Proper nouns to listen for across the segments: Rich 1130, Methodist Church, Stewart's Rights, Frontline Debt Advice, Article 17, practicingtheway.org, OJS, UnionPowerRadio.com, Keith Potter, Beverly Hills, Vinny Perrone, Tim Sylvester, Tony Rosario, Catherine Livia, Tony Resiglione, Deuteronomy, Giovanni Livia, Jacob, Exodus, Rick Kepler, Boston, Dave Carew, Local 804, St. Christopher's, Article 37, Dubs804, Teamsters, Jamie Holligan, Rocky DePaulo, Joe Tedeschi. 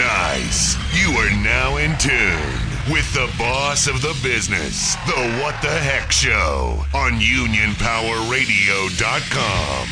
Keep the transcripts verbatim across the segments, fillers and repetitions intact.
Nice. You are now in tune with the boss of the business, the What the Heck Show on Union Power Radio dot com.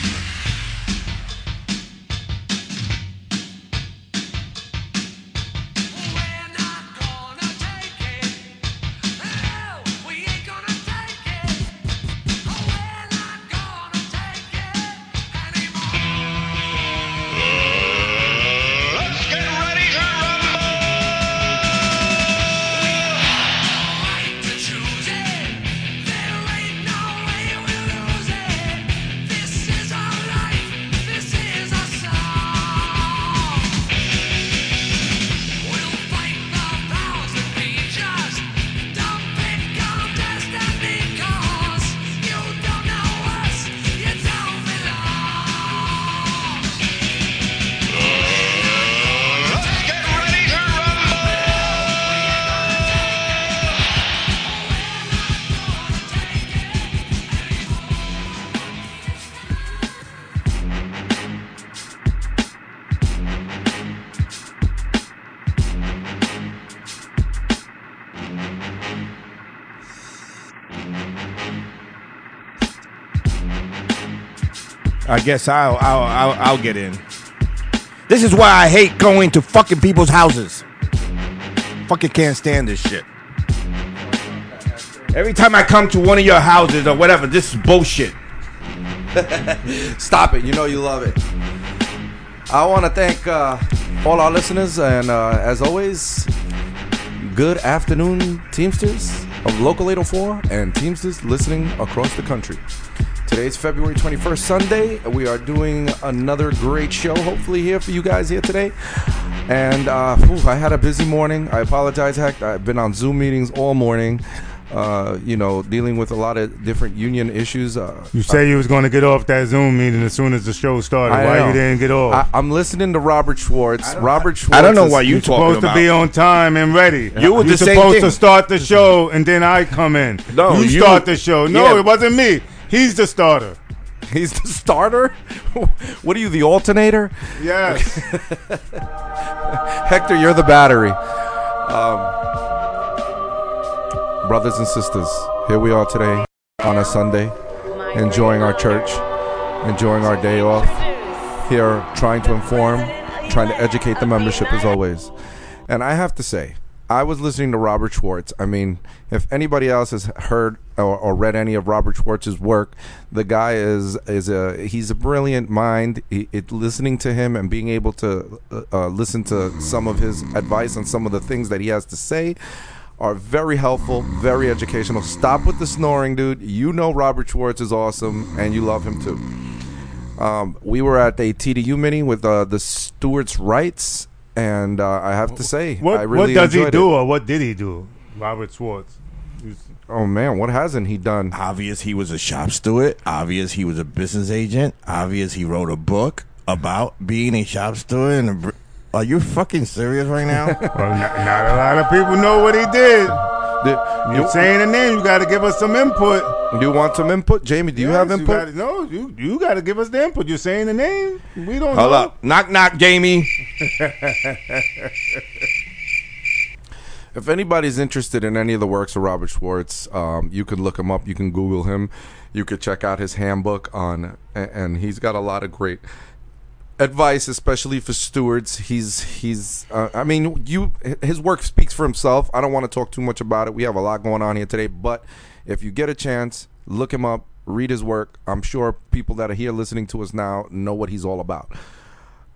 I guess I'll, I'll I'll I'll get in. This is why I hate going to fucking people's houses. Fucking can't stand this shit. Every time I come to one of your houses or whatever, this is bullshit. Stop it. You know you love it. I want to thank uh, all our listeners, and uh, as always, good afternoon, Teamsters of Local eight oh four and Teamsters listening across the country. Today's February twenty-first, Sunday. We are doing another great show, hopefully, here for you guys here today. And uh, whew, I had a busy morning. I apologize, heck. I've been on Zoom meetings all morning, uh, you know, dealing with a lot of different union issues. Uh, you say I, you was going to get off that Zoom meeting as soon as the show started. I why know. You didn't get off? I, I'm listening to Robert Schwartz. Robert Schwartz. I don't know why you're supposed about. to be on time and ready. You were the same supposed thing. to start the show and then I come in. No, you, you start the show. No, yeah. It wasn't me. He's the starter. He's the starter? What are you, the alternator? Yes. Hector, you're the battery. Um, brothers and sisters, here we are today on a Sunday, enjoying our church, enjoying our day off, here trying to inform, trying to educate the membership as always. And I have to say, I was listening to Robert Schwartz. I mean, if anybody else has heard or, or read any of Robert Schwartz's work, the guy is is a he's a brilliant mind. He, it, listening to him and being able to uh, uh, listen to some of his advice and some of the things that he has to say are very helpful, very educational. Stop with the snoring, dude. You know Robert Schwartz is awesome, and you love him too. Um, we were at a T D U meeting with uh, the Stewart's Rights. And uh, I have to say, what, I really what does he do, it. or what did he do, Robert Schwartz? Oh man, what hasn't he done? Obvious, he was a shop steward. Obvious, he was a business agent. Obvious, he wrote a book about being a shop steward. And a br- are you fucking serious right now? Well, not, not a lot of people know what he did. The, You're you, saying a name. You got to give us some input. You want some input, Jamie? Do yes, you have input? You gotta, no, you you got to give us the input. You're saying the name. We don't. Hold know. up. Knock knock, Jamie. If anybody's interested in any of the works of Robert Schwartz, um, you can look him up. You can Google him. You could check out his handbook on, and he's got a lot of great advice, especially for stewards. He's he's. Uh, I mean, you. His work speaks for himself. I don't want to talk too much about it. We have a lot going on here today, but if you get a chance, look him up, read his work. I'm sure people that are here listening to us now know what he's all about.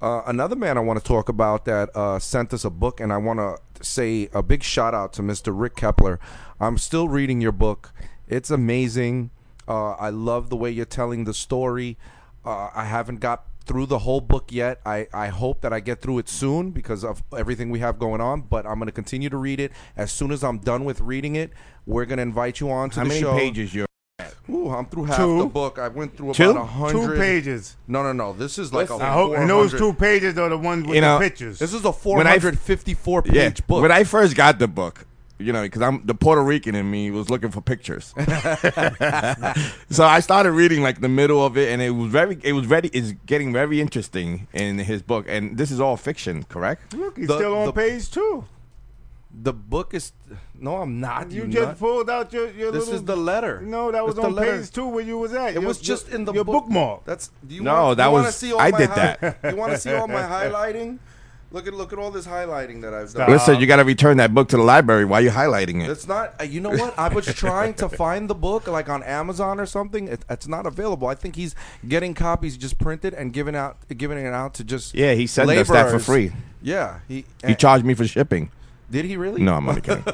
Uh, another man I want to talk about that uh, sent us a book, and I want to say a big shout out to Mister Rick Kepler. I'm still reading your book. It's amazing. Uh, I love the way you're telling the story. Uh, I haven't got through the whole book yet. I, I hope that I get through it soon because of everything we have going on, but I'm going to continue to read it. As soon as I'm done with reading it, we're going to invite you on to How the show. How many pages you're at? Ooh, I'm through half two? the book. I went through two? about one hundred. Two pages. No, no, no. This is like Listen, a I hope, and those two pages are the ones with you the know, pictures. This is a four hundred fifty-four page yeah, book. When I first got the book, you know, because I'm the Puerto Rican in me was looking for pictures. So I started reading like the middle of it, and it was very, it was very, it's getting very interesting in his book. And this is all fiction, correct? Look, he's the, still on the, page two. The book is no, I'm not. You, you just nut. pulled out your. your this little, is the letter. No, that was it's on page two where you was at. It your, was just your, in the your book. bookmark. That's you no, want, that you was. See all I my did hi- that. You want to see all my highlighting? Look at look at all this highlighting that I've done. Listen, you got to return that book to the library. Why are you highlighting it? It's not. Uh, you know what? I was trying to find the book like on Amazon or something. It, it's not available. I think he's getting copies just printed and giving out, giving it out to just yeah. He sent us that for free. Yeah, he and, he charged me for shipping. Did he really? No, I'm only kidding.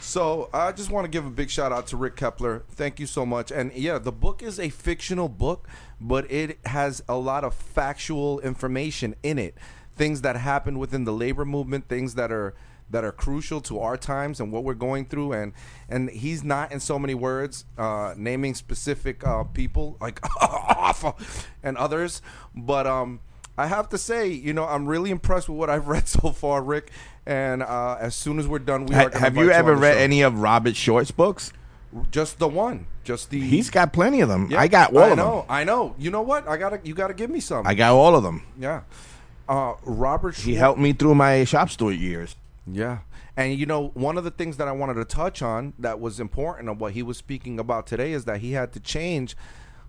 So I just want to give a big shout out to Rick Kepler. Thank you so much. And yeah, the book is a fictional book, but it has a lot of factual information in it. Things that happen within the labor movement, things that are that are crucial to our times and what we're going through. And and he's not in so many words uh, naming specific uh, people like and others. But um, I have to say, you know, I'm really impressed with what I've read so far, Rick. And uh, as soon as we're done, we ha- are going to have you ever read show. any of Robert Schwartz books? Just the one. Just the. He's got plenty of them. Yeah, I got all I of know, them. I know. You know what? I gotta. You gotta give me some. I got all of them. Yeah. Uh, Robert Schwartz. He helped me through my shop steward years. Yeah. And, you know, one of the things that I wanted to touch on that was important of what he was speaking about today is that he had to change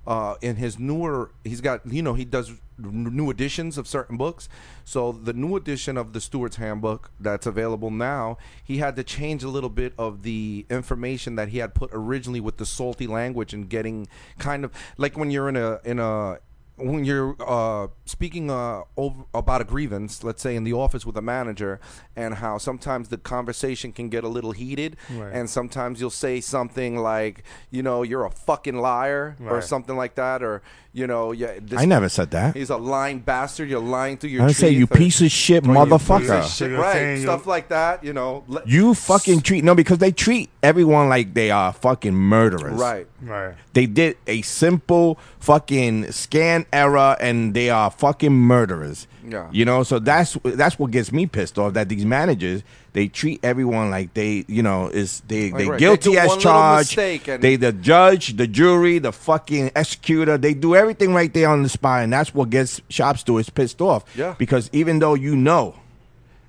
uh, in his newer, he's got, you know, he does new editions of certain books. So the new edition of the Stewart's Handbook that's available now, he had to change a little bit of the information that he had put originally with the salty language and getting kind of like when you're in a, in a, when you're uh, speaking uh, over, about a grievance, let's say in the office with a manager, and how sometimes the conversation can get a little heated, right. And sometimes you'll say something like, you know, you're a fucking liar, right. Or something like that, or, you know, yeah. This, I never said that. He's a lying bastard. You're lying through your teeth. I say, you or, piece of shit, motherfucker. Piece of shit, right, stuff like that, you know. Let, you fucking treat, no, because they treat everyone like they are fucking murderers. Right. Right. They did a simple fucking scan era and they are fucking murderers. Yeah, you know, so that's that's what gets me pissed off, that these managers, they treat everyone like they, you know, is they like, they right. guilty they as charged. They the judge, the jury, the fucking executor, they do everything right there on the spot, and that's what gets shop stewards pissed off. Yeah, because even though you know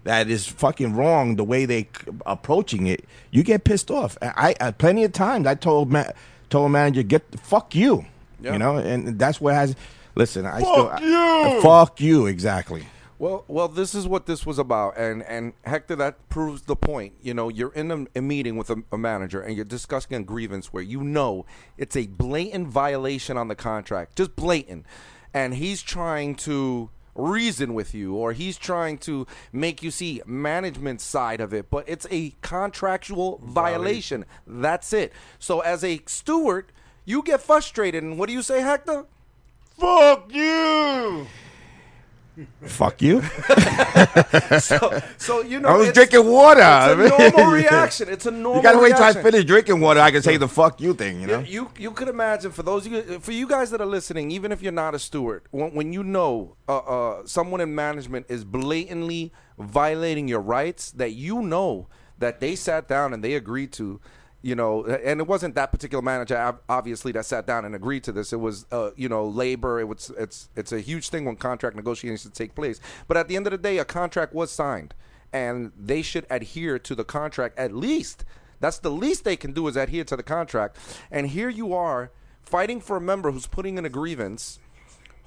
that is fucking wrong the way they approaching it, you get pissed off. I, I plenty of times I told ma- told manager get the fuck you. Yeah. You know, and that's what has. Listen, I fuck still, you. I, I, fuck you, exactly. Well, well, this is what this was about, and and Hector, that proves the point. You know, you're in a, a meeting with a, a manager, and you're discussing a grievance where you know it's a blatant violation on the contract, just blatant, and he's trying to reason with you, or he's trying to make you see management side of it, but it's a contractual violation. Violation. That's it. So as a steward, you get frustrated, and what do you say, Hector? Fuck you! Fuck you! so, so you know I was drinking water. It's a normal reaction. It's a normal. You gotta wait reaction. till I finish drinking water. I can say the fuck you thing. You know. You you, you could imagine for those you, for you guys that are listening, even if you're not a steward, when, when you know uh, uh, someone in management is blatantly violating your rights that you know that they sat down and they agreed to. You know, and it wasn't that particular manager, obviously, that sat down and agreed to this. It was, uh, you know, labor. It was, it's, it's a huge thing when contract negotiations take place. But at the end of the day, a contract was signed, and they should adhere to the contract at least. That's the least they can do is adhere to the contract. And here you are fighting for a member who's putting in a grievance,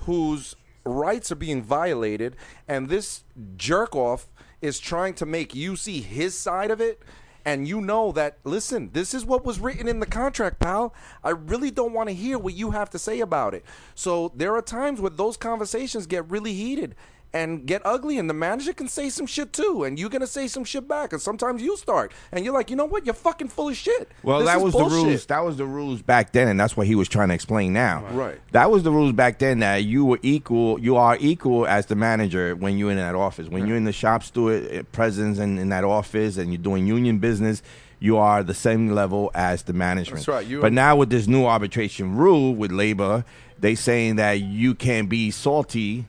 whose rights are being violated, and this jerk-off is trying to make you see his side of it. And you know that, listen, this is what was written in the contract, pal. I really don't want to hear what you have to say about it. So there are times where those conversations get really heated and get ugly, and the manager can say some shit too, and you're going to say some shit back, and sometimes you start. And you're like, you know what? You're fucking full of shit. Well, this that was bullshit. the rules. That was the rules back then, and that's what he was trying to explain now. Right. right. That was the rules back then, that you were equal. You are equal as the manager when you're in that office. When right. you're in the shop steward presence and in that office and you're doing union business, you are the same level as the management. That's right. You but now with this new arbitration rule with labor, they saying that you can be salty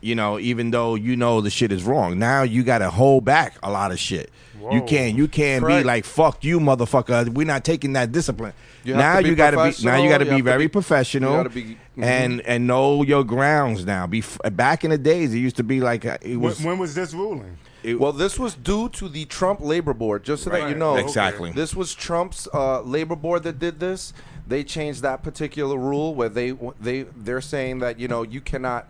you know, even though you know the shit is wrong. Now you got to hold back a lot of shit. Whoa. You can't you can't Correct. Be like, fuck you, motherfucker. We're not taking that discipline. You now, you gotta be, now you got to be be very professional be, mm-hmm. and and know your grounds now. Be Back in the days, it used to be like it was. When, when was this ruling? It, well, this was due to the Trump Labor Board, just so right. that you know. Exactly. This was Trump's uh, Labor Board that did this. They changed that particular rule where they they they're saying that, you know, you cannot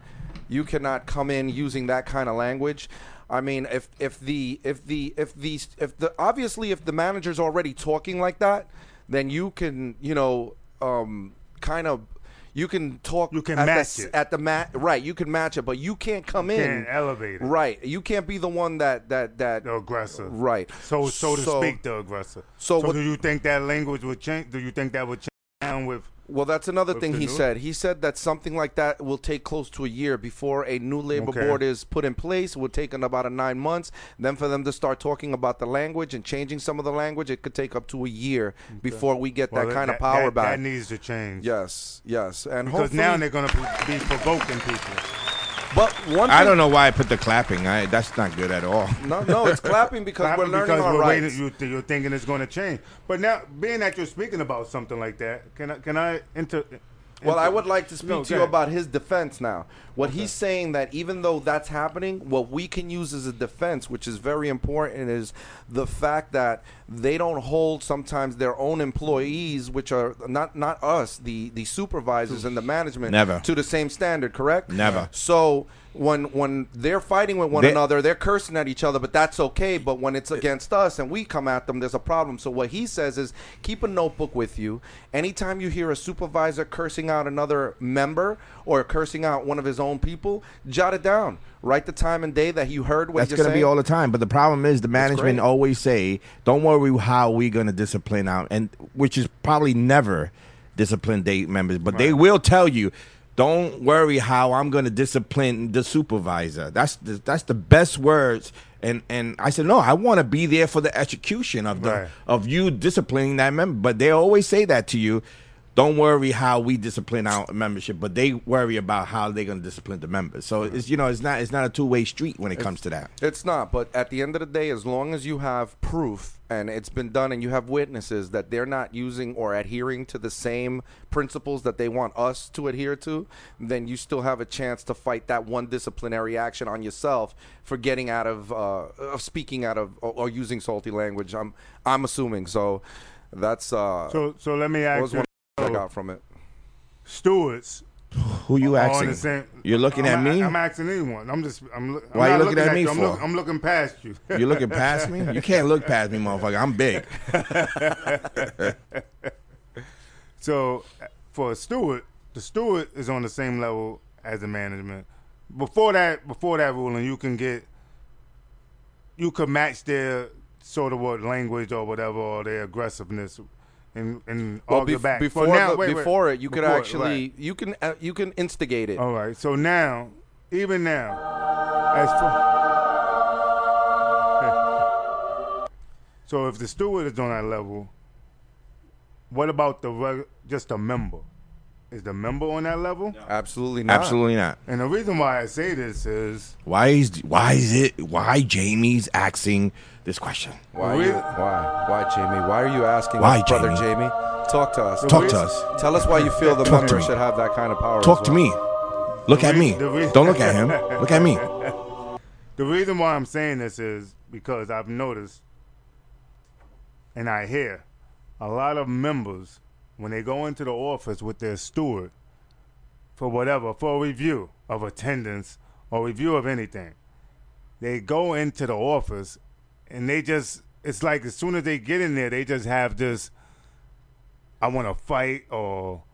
you cannot come in using that kind of language. I mean, if if the if the if the if the obviously if the manager's already talking like that, then you can, you know, um, kind of. You can talk you can at, match the, it. at the mat, right? You can match it, but you can't come you in can't elevate it, right? You can't be the one that that that the aggressor, right? So so to so, speak, the aggressor. So, so what, do you think that language would change? Do you think that would change down with? Well, that's another thing he new? said. He said that something like that will take close to a year before a new labor okay. board is put in place. It would take about a nine months. Then for them to start talking about the language and changing some of the language, it could take up to a year okay. before we get well, that, that kind of power that, back. That needs to change. Yes, yes. And because now they're going to be provoking people. But one thing, I don't know why I put the clapping. I, that's not good at all. No, no, it's clapping because clapping we're learning because our we're rights. Waiting, you, you're thinking it's going to change. But now, being that you're speaking about something like that, can I, can I inter... inter- well, I would like to speak no, to you about his defense now. What okay. he's saying that even though that's happening, what we can use as a defense, which is very important, is the fact that they don't hold sometimes their own employees, which are not not us, the, the supervisors and the management, Never. to the same standard, correct? Never. So when when they're fighting with one they, another, they're cursing at each other, but that's okay. But when it's against us and we come at them, there's a problem. So what he says is keep a notebook with you. Anytime you hear a supervisor cursing out another member or cursing out one of his own people, jot it down. Write the time and day that you heard what you're saying. That's going to be all the time. But the problem is the management always say, don't worry how we're going to discipline out, and which is probably never discipline date members. But right. they will tell you, don't worry how I'm going to discipline the supervisor. That's the, that's the best words. And and I said, no, I want to be there for the execution of the right. of you disciplining that member. But they always say that to you. Don't worry how we discipline our membership, but they worry about how they're going to discipline the members. So it's, you know, it's not it's not a two-way street when it it's, comes to that. It's not, but at the end of the day, as long as you have proof and it's been done and you have witnesses that they're not using or adhering to the same principles that they want us to adhere to, then you still have a chance to fight that one disciplinary action on yourself for getting out of uh, of speaking out of or, or using salty language. I'm I'm assuming so. That's uh. So so let me ask you. I got from it. Stewart's. Who you asking? Same, You're looking I'm, at me? I'm asking anyone. I'm just. I'm, I'm Why are you looking, looking at, at me you. for? I'm, look, I'm looking past you. You're looking past me? You can't look past me, motherfucker. I'm big. So, for a steward, the steward is on the same level as the management. Before that, before that ruling, you can get. You could match their sort of what language or whatever, or their aggressiveness. And, and well, bef- back. Before well, now, the, wait, before wait. it, you before could actually it, right. you can uh, you can instigate it. All right. So now, even now, as for, so if the steward is on that level, what about the just a member? Is the member on that level? No. Absolutely not. Absolutely not. And the reason why I say this is why is why is it why Jamie's asking this question? Why? You, why? Why, Jamie? Why are you asking? Why, us, brother Jamie? Jamie? Talk to us. Talk to us. Tell us why you feel the Talk member should have that kind of power. Talk as well. to me. Look the at reason, me. Reason, Don't look at him. Look at me. The reason why I'm saying this is because I've noticed, and I hear, a lot of members. When they go into the office with their steward for whatever, for a review of attendance or review of anything, they go into the office and they just, it's like as soon as they get in there, they just have this, I want to fight or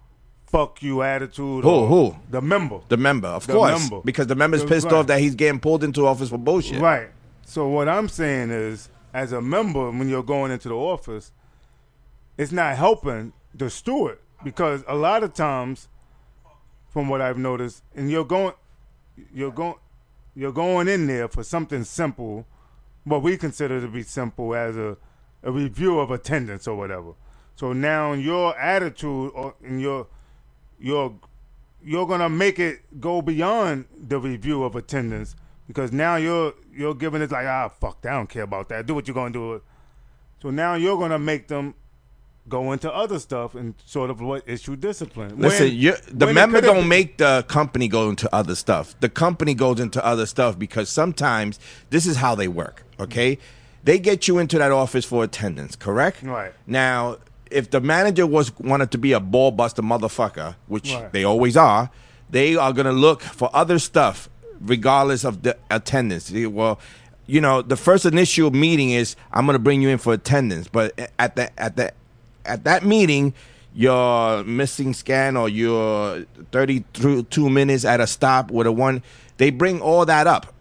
fuck you attitude. Who, or who? The member. The member, of the course. Member. Because the member's pissed right. off that he's getting pulled into office for bullshit. Right. So what I'm saying is, as a member, when you're going into the office, it's not helping the steward, because a lot of times, from what I've noticed, and you're going, you're going, you're going in there for something simple, what we consider to be simple as a, a review of attendance or whatever. So now your attitude or in your your you're going to make it go beyond the review of attendance, because now you're you're giving it like, ah, fuck, I don't care about that. Do what you're going to do. So now you're going to make them go into other stuff and sort of what issue discipline. Listen, when, you're, the member don't make the company go into other stuff. The company goes into other stuff because sometimes this is how they work, okay? They get you into that office for attendance, correct? Right. Now, if the manager was wanted to be a ball buster motherfucker, which right. they always are, they are going to look for other stuff regardless of the attendance. Well, you know, the first initial meeting is I'm going to bring you in for attendance, but at the at the At that meeting, your missing scan or your thirty-two minutes at a stop with a one, they bring all that up.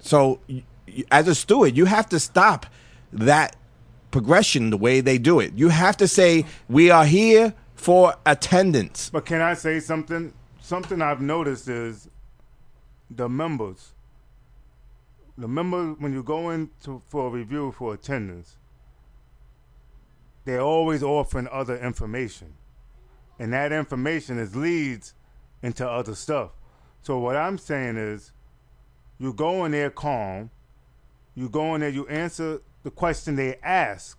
So as a steward, you have to stop that progression the way they do it. You have to say, we are here for attendance. But can I say something? Something I've noticed is the members. The members, when you go in to, for a review for attendance, they're always offering other information, and that information is leads into other stuff. So what I'm saying is, you go in there calm, you go in there, you answer the question they ask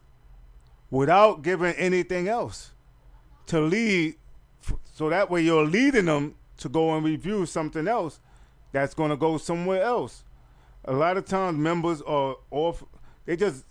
without giving anything else to lead, so that way you're leading them to go and review something else that's going to go somewhere else. A lot of times members are off, they just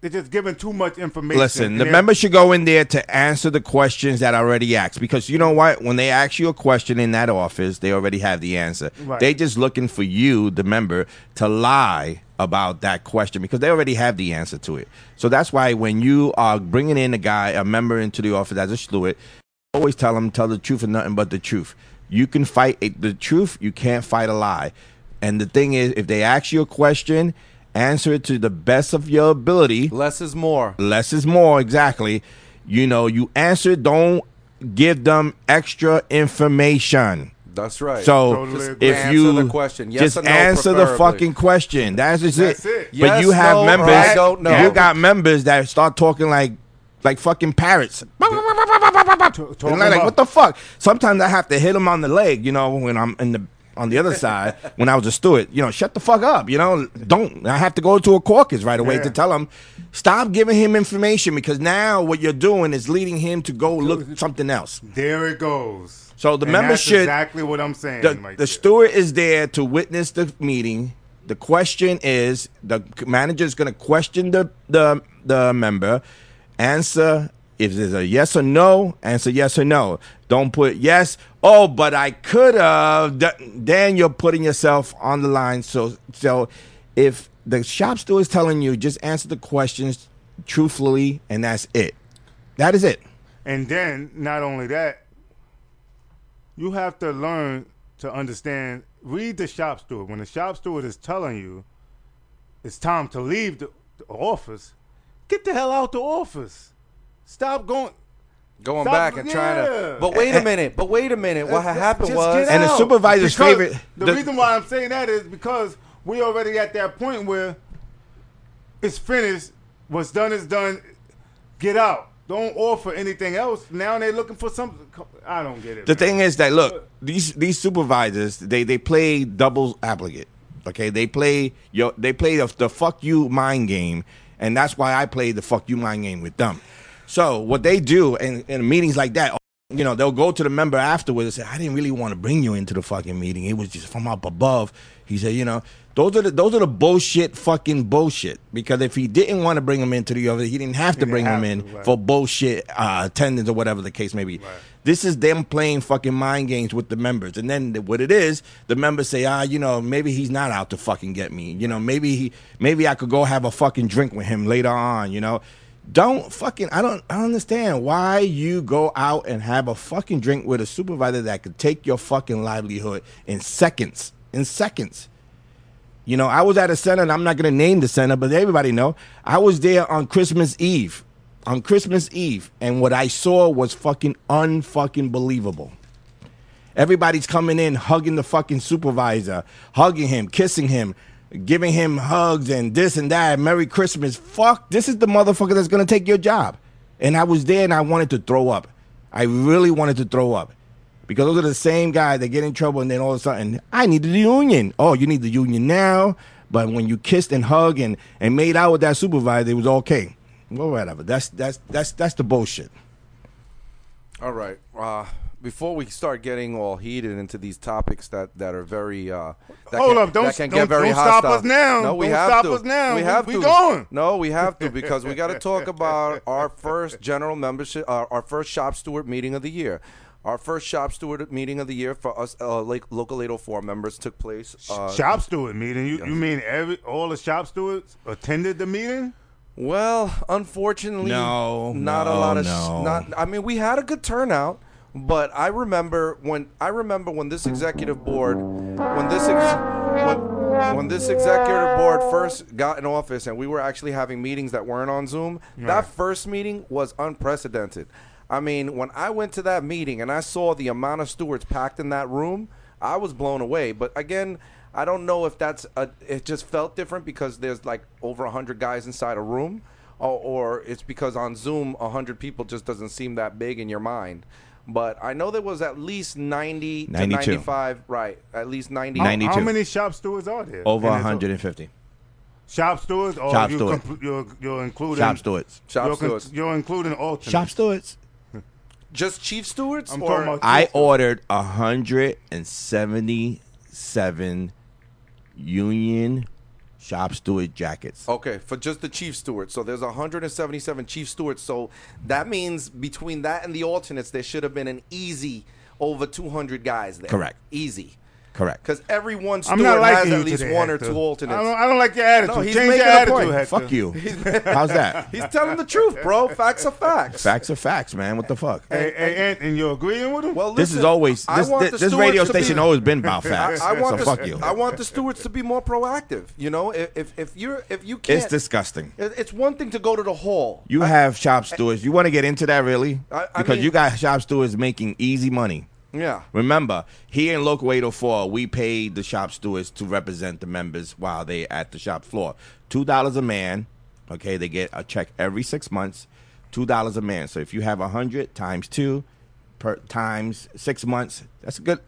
They're just giving too much information. Listen, the member should go in there to answer the questions that already asked, because you know what? When they ask you a question in that office, they already have the answer. Right. They're just looking for you, the member, to lie about that question because they already have the answer to it. So that's why when you are bringing in a guy, a member into the office as a steward, always tell them, tell the truth and nothing but the truth. You can fight the truth. You can't fight a lie. And the thing is, if they ask you a question, answer it to the best of your ability. Less is more. Less is more, exactly. You know, you answer, don't give them extra information. That's right. So totally if answer you the question. Yes just or no, answer preferably. The fucking question. That's just That's it. it. But yes, you have no, members. I don't know. You got members that start talking like like fucking parrots. And like, what the fuck? Sometimes I have to hit them on the leg, you know, when I'm in the on the other side, when I was a steward, you know, shut the fuck up, you know, don't. I have to go to a caucus right away yeah. to tell him, stop giving him information, because now what you're doing is leading him to go look at something else. There it goes. So the and member that's should. Exactly what I'm saying. The, right the steward is there to witness the meeting. The question is, the manager is going to question the, the the member, answer. If there's a yes or no, answer yes or no. Don't put yes. Oh, but I could have. Then you're putting yourself on the line. So, so if the shop steward is telling you, just answer the questions truthfully, and that's it. That is it. And then, not only that, you have to learn to understand. Read the shop steward. When the shop steward is telling you it's time to leave the, the office, get the hell out the office. Stop going going Stop, back and yeah. trying to. But wait a minute. But wait a minute. What uh, happened was. And the supervisor's because favorite. The, the reason why I'm saying that is because we already at that point where it's finished. What's done is done. Get out. Don't offer anything else. Now they're looking for something. I don't get it. The man. thing is that, look, these these supervisors, they, they play double applicant. Okay? They play, yo, they play the, the fuck you mind game. And that's why I play the fuck you mind game with them. So what they do in, in meetings like that, you know, they'll go to the member afterwards and say, I didn't really want to bring you into the fucking meeting. It was just from up above. He said, you know, those are the those are the bullshit fucking bullshit. Because if he didn't want to bring him into the other, he didn't have to bring him in to, right. for bullshit uh, attendance or whatever the case may be. Right. This is them playing fucking mind games with the members. And then what it is, the members say, ah, you know, maybe he's not out to fucking get me. You know, maybe he maybe I could go have a fucking drink with him later on, you know. Don't fucking, I don't I don't understand why you go out and have a fucking drink with a supervisor that could take your fucking livelihood in seconds, in seconds. You know, I was at a center, and I'm not going to name the center, but everybody know, I was there on Christmas Eve, on Christmas Eve, and what I saw was fucking un-fucking believable. Everybody's coming in, hugging the fucking supervisor, hugging him, kissing him, giving him hugs and this and that, Merry Christmas. Fuck, this is the motherfucker that's going to take your job. And I was there and I wanted to throw up. I really wanted to throw up. because those are the same guys that get in trouble and then all of a sudden, I need the union. Oh, you need the union now. But when you kissed and hugged and, and made out with that supervisor, it was okay. Well, whatever. That's that's that's that's the bullshit. All right. Uh, before we start getting all heated into these topics that, that are very uh, that hold can, up, don't, that can don't, get very don't hostile. Stop us now. No, we don't have stop to. us now. We have we, to. We going. No, we have to because we got to talk about our first general membership, uh, our first shop steward meeting of the year. Our first shop steward meeting of the year for us, uh, like local eight oh four members, took place. Uh, shop steward meeting? You, you mean every all the shop stewards attended the meeting? Well, unfortunately, no, not no, a lot of. No. Not. I mean, we had a good turnout, but I remember when I remember when this executive board, when this ex, when, when this executive board first got in office, and we were actually having meetings that weren't on Zoom. Yeah. That first meeting was unprecedented. I mean, when I went to that meeting and I saw the amount of stewards packed in that room, I was blown away. But again, I don't know if that's a, it just felt different because there's like over one hundred guys inside a room, or, or it's because on Zoom, one hundred people just doesn't seem that big in your mind. But I know there was at least ninety ninety-two to ninety-five, right, at least ninety. ninety-two. How many shop stewards are there? Over one hundred fifty. Shop stewards? Or shop you stewards. Comp- you're, you're including, shop stewards. Shop you're stewards. Con- you're including alternates. Shop stewards. Just chief stewards? I'm or chief I stewards. Ordered one hundred seventy-seven union shop steward jackets. Okay, for just the chief stewards. So there's one hundred seventy-seven chief stewards. So that means between that and the alternates, there should have been an easy over two hundred guys there. Correct. Easy. Correct. Because every one steward has at least today, one Hector. Or two alternates. I don't, I don't like your attitude. No, he's Change making your attitude, a point. Hector. Fuck you. How's that? He's telling the truth, bro. Facts are facts. Facts are facts, man. What the fuck? Hey, hey, and, and you're agreeing with him? Well, listen, this is always this, this, this radio station be, always been about facts. I, I want so the, fuck you. I want the stewards to be more proactive. You know, if if, if you're if you can't, it's disgusting. It's one thing to go to the hall. You I, have shop stewards. I, you want to get into that really? I, I because mean, you got shop stewards making easy money. Yeah. Remember, here in Local eight oh four, we paid the shop stewards to represent the members while they at the shop floor. Two dollars a man. Okay, they get a check every six months. Two dollars a man. So if you have a hundred times two, per times six months, that's good,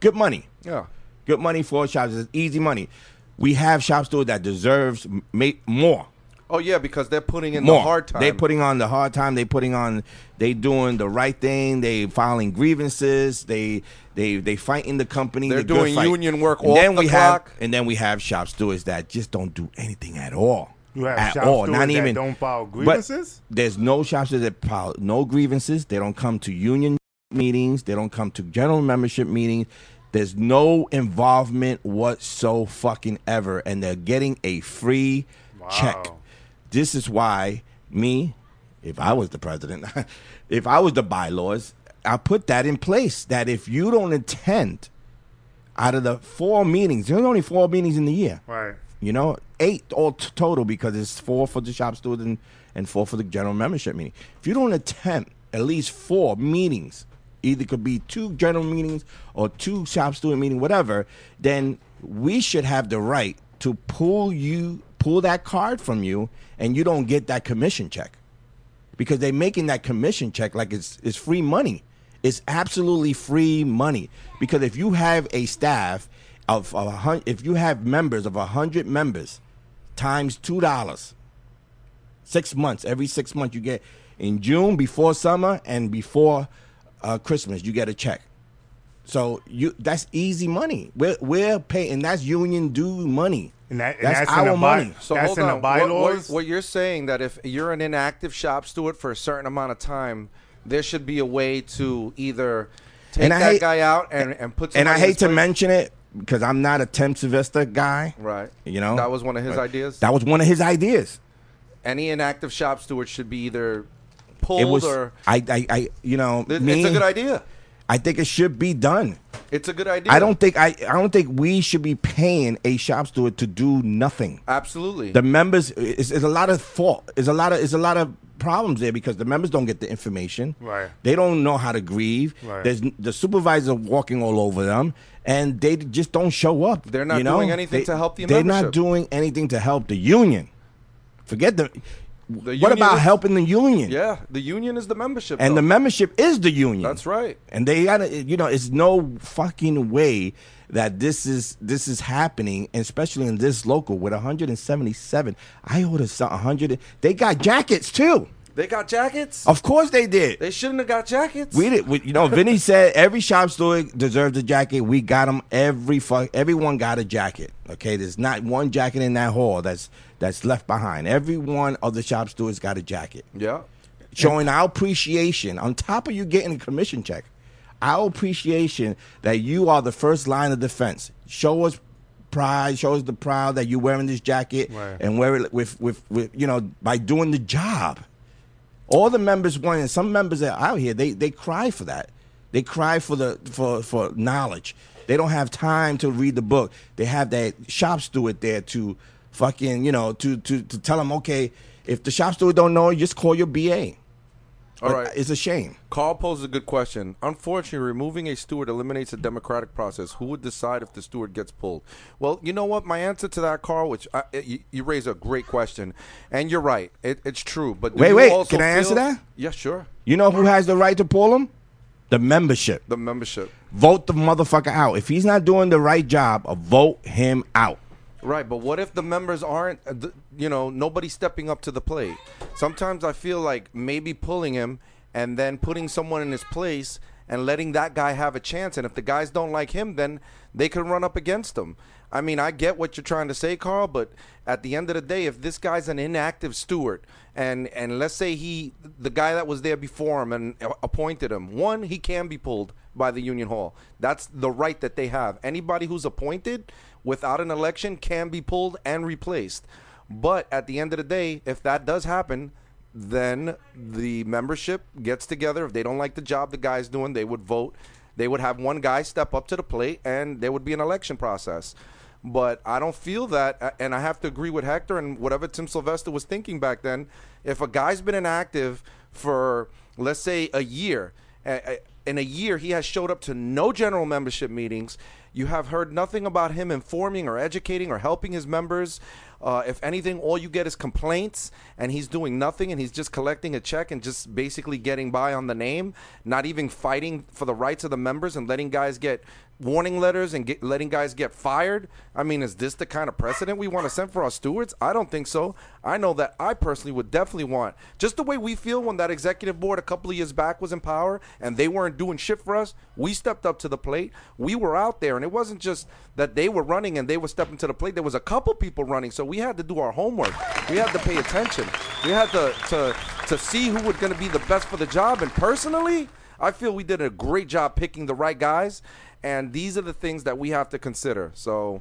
good money. Yeah, good money for shops. It's easy money. We have shop stewards that deserves make more. Oh yeah, because they're putting in more. The hard time. They're putting on the hard time. They putting on. They doing the right thing. They filing grievances. They they they fighting the company. They're the doing union work. And off then the we clock. have and then we have shop stewards that just don't do anything at all. You have at shop all. Stewards Not that even, don't file grievances. There's no shop stewards that file no grievances. They don't come to union meetings. They don't come to general membership meetings. There's no involvement whatsoever fucking ever, and they're getting a free wow. check. This is why me, if I was the president, if I was the bylaws, I put that in place that if you don't attend out of the four meetings, there's only four meetings in the year. Right. You know, eight all t- total because it's four for the shop steward and, and four for the general membership meeting. If you don't attend at least four meetings, either could be two general meetings or two shop steward meetings, whatever, then we should have the right to pull you pull that card from you, and you don't get that commission check because they're making that commission check like it's it's free money. It's absolutely free money because if you have a staff of, of a, if you have members of one hundred members times two dollars, six months, every six months you get in June before summer and before uh, Christmas, you get a check. So you that's easy money. We're, we're paying, and that's union due money. And, that, and that's, that's our in the money. By, so that's hold in on. The bylaws. What, what, what you're saying that if you're an inactive shop steward for a certain amount of time, there should be a way to either take that hate, guy out and, and put. And I hate to mention it because I'm not a temp Sylvester guy. Right. You know that was one of his but, ideas. That was one of his ideas. Any inactive shop steward should be either pulled it was, or I, I, I. You know, th- me, it's a good idea. I think it should be done. It's a good idea. I don't think I, I don't think we should be paying a shop steward to do nothing. Absolutely. The members is a lot of fault. It's a lot of it's a lot of problems there because the members don't get the information. Right. They don't know how to grieve. Right. There's the supervisor walking all over them, and they just don't show up. They're not you know? doing anything they, to help the. They're membership. Not doing anything to help the union. Forget the What about is, helping the union? Yeah, the union is the membership. And though. the membership is the union. That's right. And they gotta, you know, it's no fucking way that this is this is happening, especially in this local with one hundred seventy-seven. I ordered one hundred. They got jackets too. They got jackets? Of course they did. They shouldn't have got jackets. We did. We, you know, Vinny said every shop store deserves a jacket. We got them. Every fuck, everyone got a jacket. Okay, there's not one jacket in that hall that's that's left behind. Every one of the shop stores got a jacket. Yeah, showing our appreciation on top of you getting a commission check. Our appreciation that you are the first line of defense. Show us pride. Show us the pride that you're wearing this jacket right. and wear it with, with with you know by doing the job. All the members want, and some members that are out here, they they cry for that. They cry for the for, for knowledge. They don't have time to read the book. They have that shop steward there to fucking, you know, to to, to tell them, okay, if the shop steward don't know, just call your B A. All but right. It's a shame. Carl poses a good question. Unfortunately, removing a steward eliminates a democratic process. Who would decide if the steward gets pulled? Well, you know what? My answer to that, Carl, which I, you, you raise a great question, and you're right. It, it's true. But Wait, wait. Can I feel, answer that? Yeah, sure. You know who has the right to pull him? The membership. The membership. Vote the motherfucker out. If he's not doing the right job, vote him out. Right, but what if the members aren't, you know, nobody's stepping up to the plate? Sometimes I feel like maybe pulling him and then putting someone in his place and letting that guy have a chance. And if the guys don't like him, then they can run up against him. I mean, I get what you're trying to say, Carl, but at the end of the day, if this guy's an inactive steward and, and let's say he, the guy that was there before him and appointed him, one, he can be pulled by the union hall. That's the right that they have. Anybody who's appointed without an election can be pulled and replaced. But at the end of the day, if that does happen, then the membership gets together. If they don't like the job the guy's doing, they would vote. They would have one guy step up to the plate, and there would be an election process. But I don't feel that, and I have to agree with Hector and whatever Tim Sylvester was thinking back then. If a guy's been inactive for, let's say, a year, in a year he has showed up to no general membership meetings, you have heard nothing about him informing or educating or helping his members. Uh, if anything, all you get is complaints, and he's doing nothing, and he's just collecting a check and just basically getting by on the name, not even fighting for the rights of the members and letting guys get warning letters and get, letting guys get fired. I mean, is this the kind of precedent we want to set for our stewards? I don't think so. I know that I personally would definitely want, just the way we feel when that executive board a couple of years back was in power and they weren't doing shit for us, we stepped up to the plate. We were out there, and it wasn't just that they were running and they were stepping to the plate. There was a couple people running, so we had to do our homework. We had to pay attention. We had to to, to see who was going to be the best for the job. And personally, I feel we did a great job picking the right guys. And these are the things that we have to consider. So,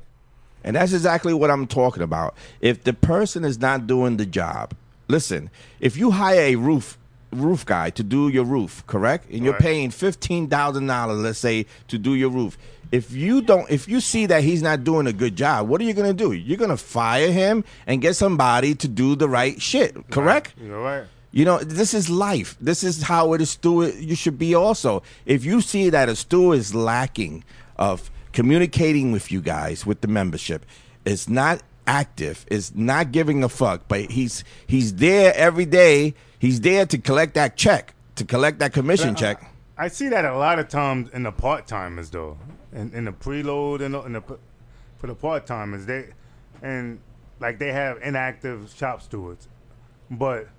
and that's exactly what I'm talking about. If the person is not doing the job, listen, if you hire a roof roof guy to do your roof, correct? And you're right. paying fifteen thousand dollars, let's say, to do your roof. If you don't, if you see that he's not doing a good job, what are you going to do? You're going to fire him and get somebody to do the right shit, correct? Right. You're right. You know, this is life. This is how it is steward. You should be also. If you see that a steward is lacking of communicating with you guys, with the membership, is not active, is not giving a fuck, but he's he's there every day. He's there to collect that check, to collect that commission but, uh, check. I see that a lot of times in the part-timers, though, in, in the preload and in the, for the part-timers, they and like they have inactive shop stewards, but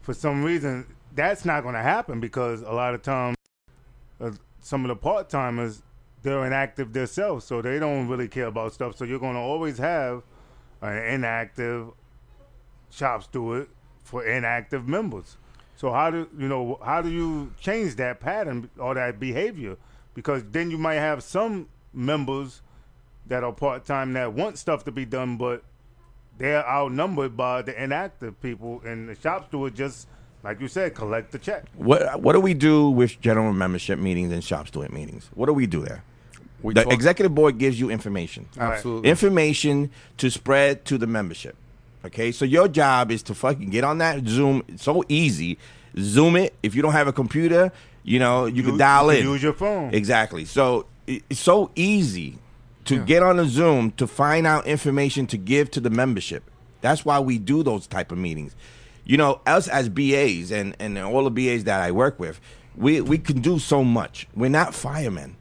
for some reason, that's not going to happen because a lot of times uh, some of the part-timers, they're inactive themselves, so they don't really care about stuff. So you're going to always have an inactive shop steward for inactive members. So how do you know? How do you change that pattern or that behavior? Because then you might have some members that are part-time that want stuff to be done, but they're outnumbered by the inactive people, and the shop steward just, like you said, collect the check. What What do we do with general membership meetings and shop steward meetings? What do we do there? We the talk- executive board gives you information. Absolutely. Information to spread to the membership. Okay, so your job is to fucking get on that Zoom. It's so easy. Zoom it. If you don't have a computer, you know, you use, can dial you in. Use your phone. Exactly. So it's so easy to yeah. get on a Zoom to find out information to give to the membership. That's why we do those type of meetings. You know, us as B As and, and all the B As that I work with, we, we can do so much. We're not firemen.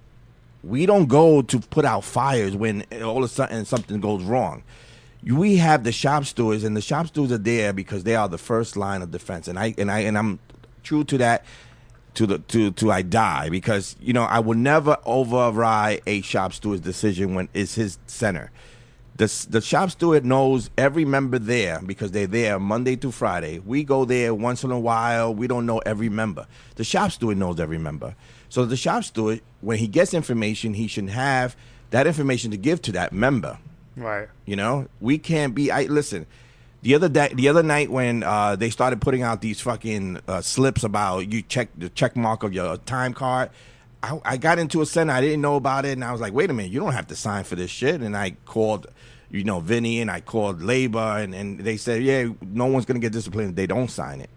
We don't go to put out fires when all of a sudden something goes wrong. We have the shop stewards, and the shop stewards are there because they are the first line of defense. And I and I and I'm true to that to the to to I die, because you know I will never override a shop steward's decision when it's his center. The the shop steward knows every member there because they're there Monday through Friday. We go there once in a while. We don't know every member. The shop steward knows every member. So the shop steward, when he gets information, he should have that information to give to that member. Right. You know, we can't be. I listen. The other day, the other night when uh, they started putting out these fucking uh, slips about you check the check mark of your time card, I, I got into a center. I didn't know about it, and I was like, wait a minute, you don't have to sign for this shit. And I called, you know, Vinny, and I called Labor, and, and they said, yeah, no one's gonna get disciplined if they don't sign it.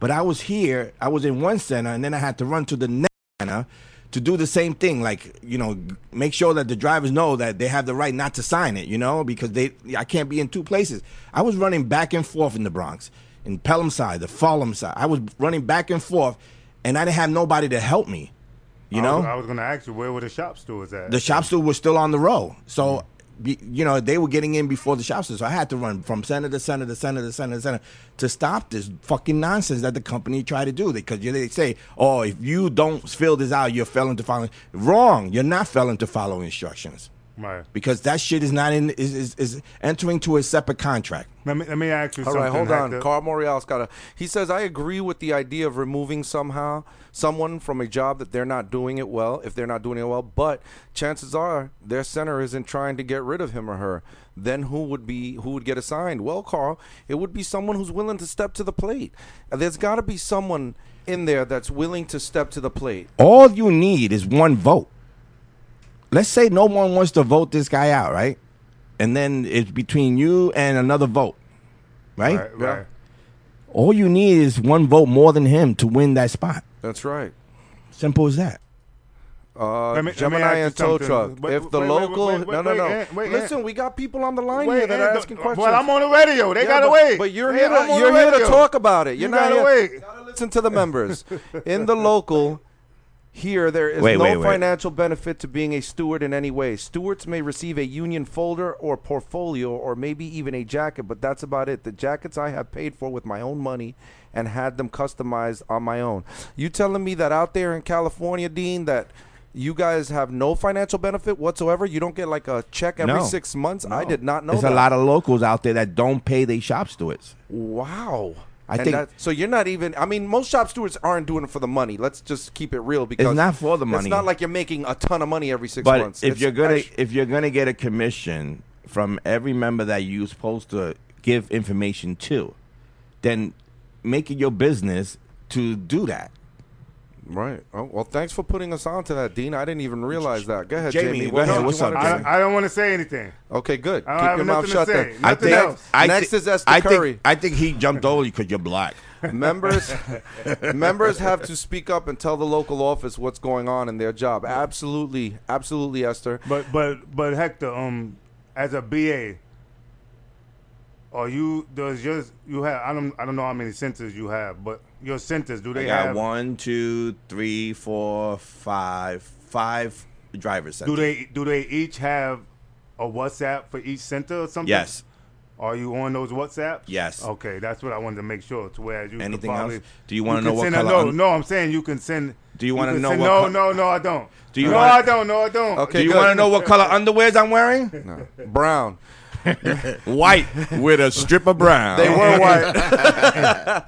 But I was here, I was in one center, and then I had to run to the next center to do the same thing, like, you know, make sure that the drivers know that they have the right not to sign it, you know, because they I can't be in two places. I was running back and forth in the Bronx, in Pelham side, the Fulham side. I was running back and forth, and I didn't have nobody to help me, you I know? Was, I was going to ask you, where were the shop stewards at? The shop stewards were still on the road. So, you know, they were getting in before the shop stewards. So I had to run from center to center to center to center to center to stop this fucking nonsense that the company tried to do. Because they say, oh, if you don't fill this out, you're failing to follow. Wrong. You're not failing to follow instructions. Right. Because that shit is not in is is, is entering to a separate contract. Let me let me ask you All something. All right, hold on. Hector. Carl Morial's got a. He says, I agree with the idea of removing somehow someone from a job that they're not doing it well. If they're not doing it well, but chances are their center isn't trying to get rid of him or her. Then who would be who would get assigned? Well, Carl, it would be someone who's willing to step to the plate. There's got to be someone in there that's willing to step to the plate. All you need is one vote. Let's say no one wants to vote this guy out, right? And then it's between you and another vote, right? Right, right. All you need is one vote more than him to win that spot. That's right. Simple as that. Uh, let me, Gemini let me and Tow Truck. Wait, if the wait, local, wait, wait, no, no, no. Wait, wait, Listen, we got people on the line wait, here that are asking the, questions. Well, I'm on the radio. They yeah, gotta but, wait. But you're yeah, here. To, you're here to talk about it. You're you not gotta wait. You gotta listen to the members in the local. Here, there is wait, no wait, wait. financial benefit to being a steward in any way. Stewards may receive a union folder or portfolio or maybe even a jacket, but that's about it. The jackets I have paid for with my own money and had them customized on my own. You telling me that out there in California, Dean, that you guys have no financial benefit whatsoever? You don't get like a check every no. six months? No. I did not know There's that. There's a lot of locals out there that don't pay their shop stewards. Wow. I and think that, so. You're not even. I mean, most shop stewards aren't doing it for the money. Let's just keep it real, because it's not for the money. It's not like you're making a ton of money every six but months. If it's you're gonna, actually, if you're gonna get a commission from every member that you're supposed to give information to, then make it your business to do that. Right. Oh, well, thanks for putting us on to that, Dean. I didn't even realize that. Go ahead, Jamie. Jamie. Go ahead. What's up, Jamie? I, I don't want to say anything. Okay, good. I Keep your mouth shut then. I think, next I next th- is Esther I Curry. Think, I think he jumped over you because you're black. Members members have to speak up and tell the local office what's going on in their job. Absolutely. Absolutely, Esther. But, but, but Hector, um, as a B A, are you does your you have I don't I don't know how many centers you have, but your centers do they I got have one, two, three, four, five, five driver centers. Do they do they each have a WhatsApp for each center or something? Yes. Are you on those WhatsApps? Yes. Okay, that's what I wanted to make sure. To where you anything probably, else? Do you want to know what color? No, un- no, I'm saying you can send. Do you want to know? Send, what no, co- no, no, I don't. Do you? No, wanna, I don't. No, I don't. Okay. Do you want to know what color underwears I'm wearing? No. Brown. White with a strip of brown. They were white.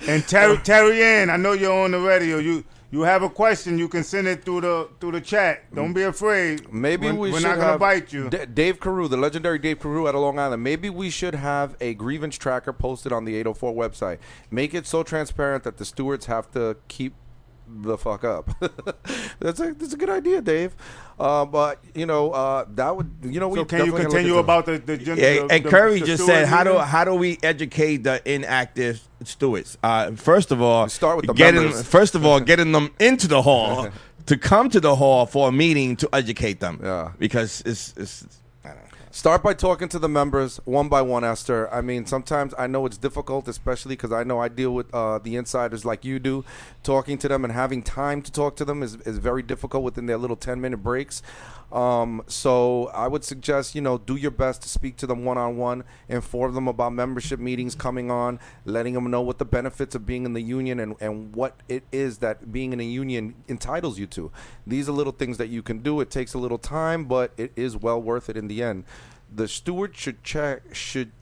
and and Terry, Terry Ann, I know you're on the radio. You you have a question, you can send it through the through the chat. Don't be afraid. Maybe we're, we we're should not gonna have bite you. D- Dave Carew, the legendary Dave Carew out of Long Island. Maybe we should have a grievance tracker posted on the eight oh four website. Make it so transparent that the stewards have to keep the fuck up. that's a that's a good idea, Dave. Uh, but you know uh, that would you know we. So can you continue about the the, the, yeah, the and Curry the, just the said how do how do we educate the inactive stewards? Uh, first of all, we start with the getting members. First of all getting them into the hall to come to the hall for a meeting to educate them. Yeah. because it's it's. I don't know. Start by talking to the members one by one, Esther. I mean, sometimes I know it's difficult, especially because I know I deal with uh, the insiders like you do. Talking to them and having time to talk to them is, is very difficult within their little ten-minute breaks. Um, so I would suggest, you know, do your best to speak to them one-on-one, inform them about membership meetings coming on, letting them know what the benefits of being in the union and, and what it is that being in a union entitles you to. These are little things that you can do. It takes a little time, but it is well worth it in the end. The steward should check, should,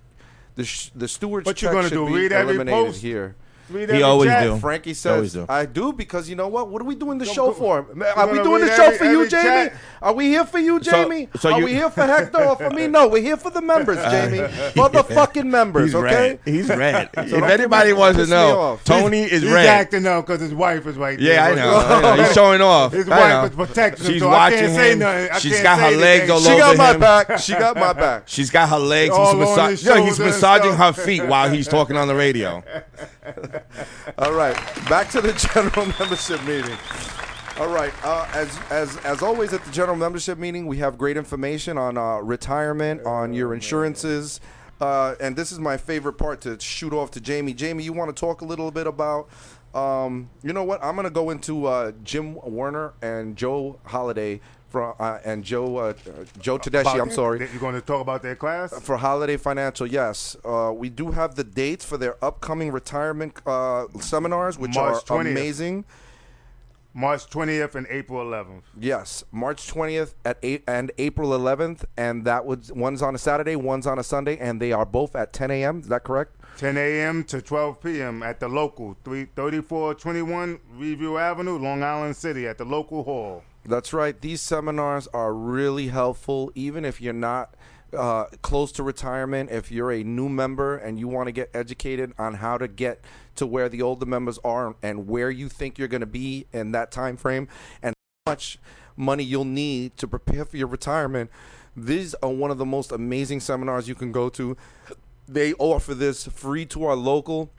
the, sh- the steward's what check should do? be Read eliminated every post? here. He always chat. do. Frankie says, do. I do, because you know what? What are we doing the Don't show go, for? Are we doing the show every, for you, Jamie? Chat. Are we here for you, Jamie? So, so are you, we here for Hector or for me? No, we're here for the members, Jamie. For the fucking members, he's okay? Red. He's red. So if anybody wants to know, Tony he's, is he's red. He's acting up because his wife is right there. Yeah, I know. I know. He's showing off. His wife is protecting him. She's so watching I can't him. Say nothing. I She's can't got her legs all over him. She got my back. She got my back. She's got her legs. He's massaging her feet while he's talking on the radio. All right, back to the general membership meeting. All right, uh, as as as always at the general membership meeting, we have great information on uh, retirement, on your insurances, uh, and this is my favorite part to shoot off to Jamie. Jamie, you want to talk a little bit about? Um, you know what? I'm going to go into uh, Jim Werner and Joe Holiday. From, uh, and Joe uh, Joe Tedeschi, about, I'm sorry. You're going to talk about their class? For Holiday Financial, yes. Uh, we do have the dates for their upcoming retirement uh, seminars, which March twentieth. Are amazing. March twentieth and April eleventh. Yes, March twentieth at eight and April eleventh. And that was one's on a Saturday, one's on a Sunday, and they are both at ten a.m. Is that correct? ten a.m. to twelve p.m. at the local, thirty-four twenty-one Review Avenue, Long Island City, at the local hall. That's right. These seminars are really helpful, even if you're not uh, close to retirement. If you're a new member and you want to get educated on how to get to where the older members are and where you think you're going to be in that time frame and how much money you'll need to prepare for your retirement, these are one of the most amazing seminars you can go to. They offer this free to our local.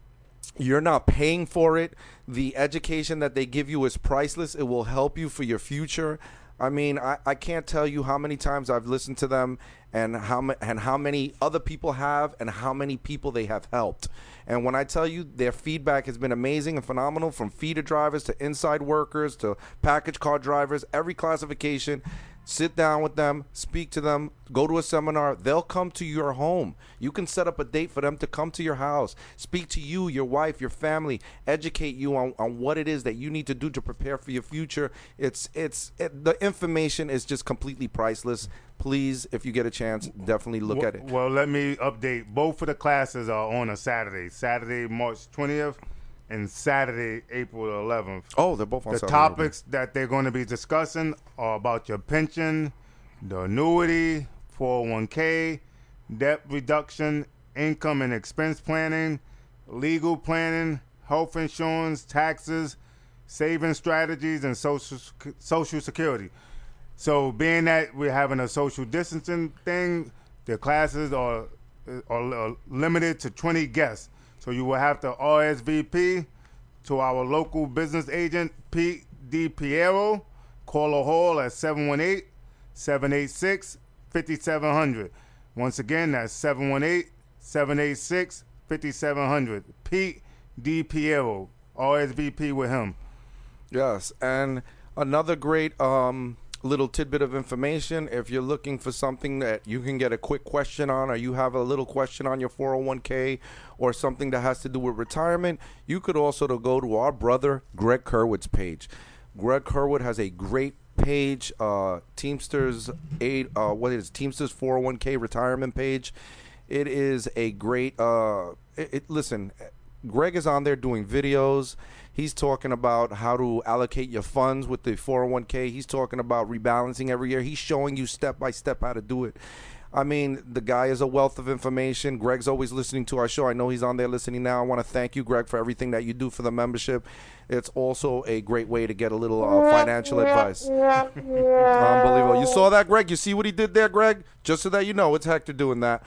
You're not paying for it. The education that they give you is priceless. It will help you for your future. I mean, I, I can't tell you how many times I've listened to them and how ma- and how many other people have and how many people they have helped. And when I tell you their feedback has been amazing and phenomenal, from feeder drivers to inside workers to package car drivers, every classification. Sit down with them, speak to them, go to a seminar. They'll come to your home. You can set up a date for them to come to your house, speak to you, your wife, your family, educate you on, on what it is that you need to do to prepare for your future. It's it's it, the information is just completely priceless. Please, if you get a chance, definitely look well, at it. Well, let me update. Both of the classes are on a Saturday, Saturday, March twentieth. And Saturday, April eleventh. Oh, they're both on the Saturday. The topics that they're going to be discussing are about your pension, the annuity, four oh one k, debt reduction, income and expense planning, legal planning, health insurance, taxes, saving strategies, and social social security. So being that we're having a social distancing thing, the classes are, are limited to twenty guests. So you will have to R S V P to our local business agent, Pete DePiero. Call a hall at seven one eight, seven eight six, five seven zero zero. Once again, that's seven one eight, seven eight six, five seven zero zero. Pete DePiero, R S V P with him. Yes, and another great um, little tidbit of information. If you're looking for something that you can get a quick question on, or you have a little question on your four oh one k, or something that has to do with retirement, you could also to go to our brother Greg Kerwood's page. Greg Kerwood has a great page, uh, Teamsters eight, uh, what is it? Teamsters four oh one k retirement page. It is a great. Uh, it, it listen, Greg is on there doing videos. He's talking about how to allocate your funds with the four oh one k. He's talking about rebalancing every year. He's showing you step by step how to do it. I mean, the guy is a wealth of information. Greg's always listening to our show. I know he's on there listening now. I want to thank you, Greg, for everything that you do for the membership. It's also a great way to get a little uh, financial advice. Unbelievable. You saw that, Greg? You see what he did there, Greg? Just so that you know, it's Hector doing that.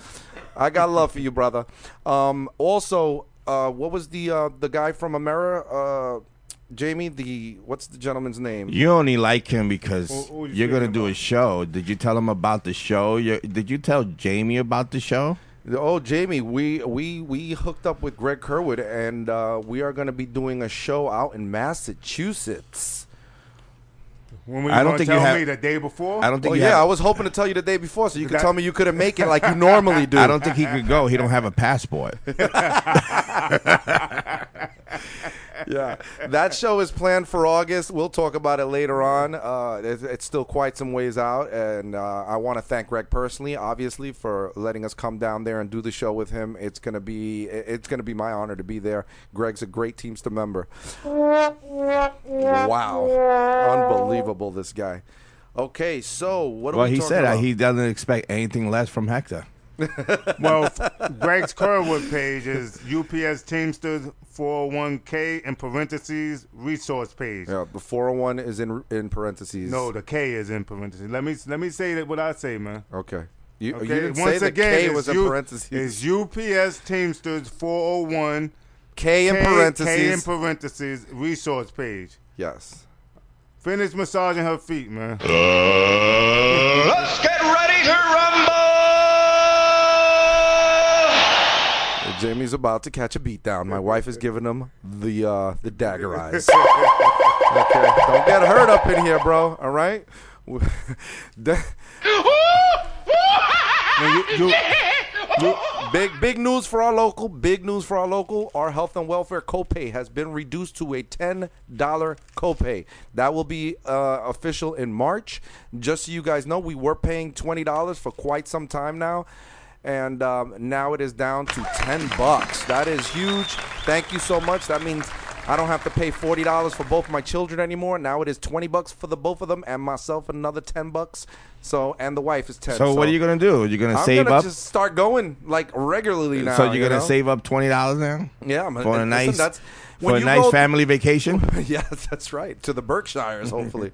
I got love for you, brother. Um, also, uh, what was the uh, the guy from Amera? Uh, Jamie, the what's the gentleman's name? You only like him because well, you're going to do a show. Did you tell him about the show? You're, did you tell Jamie about the show? Oh, Jamie, we we, we hooked up with Greg Kerwood, and uh, we are going to be doing a show out in Massachusetts. When we I don't think tell you have, me the day before. I don't think. Well, you yeah, have, I was hoping to tell you the day before, so you could that, tell me you couldn't make it like you normally do. I don't think he could go. He don't have a passport. Yeah, that show is planned for August. We'll talk about it later on. Uh, it's, it's still quite some ways out, and uh, I want to thank Greg personally, obviously, for letting us come down there and do the show with him. It's gonna be it's gonna be my honor to be there. Greg's a great Teamster member. Wow, unbelievable. This guy. Okay, so what? Well, are we he talking said about? He doesn't expect anything less from Hector. Well, Greg's Kerwood page is U P S Teamsters four oh one k in parentheses resource page. Yeah, the four oh one is in in parentheses. No, the K is in parentheses. Let me let me say that what I say, man. Okay. You, okay. You didn't Once say again, the K was in parentheses. It's U P S Teamsters four oh one K in parentheses. K in parentheses resource page. Yes. Finish massaging her feet, man. Uh, let's get ready to rumble! Jamie's about to catch a beatdown. My wife is giving him the uh, the dagger eyes. Okay, don't get hurt up in here, bro. All right. De- you, you, you, big big news for our local. Big news for our local. Our health and welfare copay has been reduced to a ten dollar copay. That will be uh, official in March. Just so you guys know, we were paying twenty dollars for quite some time now, and um, now it is down to ten bucks. That is huge. Thank you so much. That means I don't have to pay forty dollars for both my children anymore. Now it is twenty bucks for the both of them, and myself another ten bucks. So, and the wife is ten. So, so what are you going to do? You're going to save gonna up? I'm going to just start going, like, regularly now. So you're you going to save up twenty dollars now? Yeah. I'm, for a nice, listen, that's, for a nice go, family vacation? Yes, that's right. To the Berkshires, hopefully.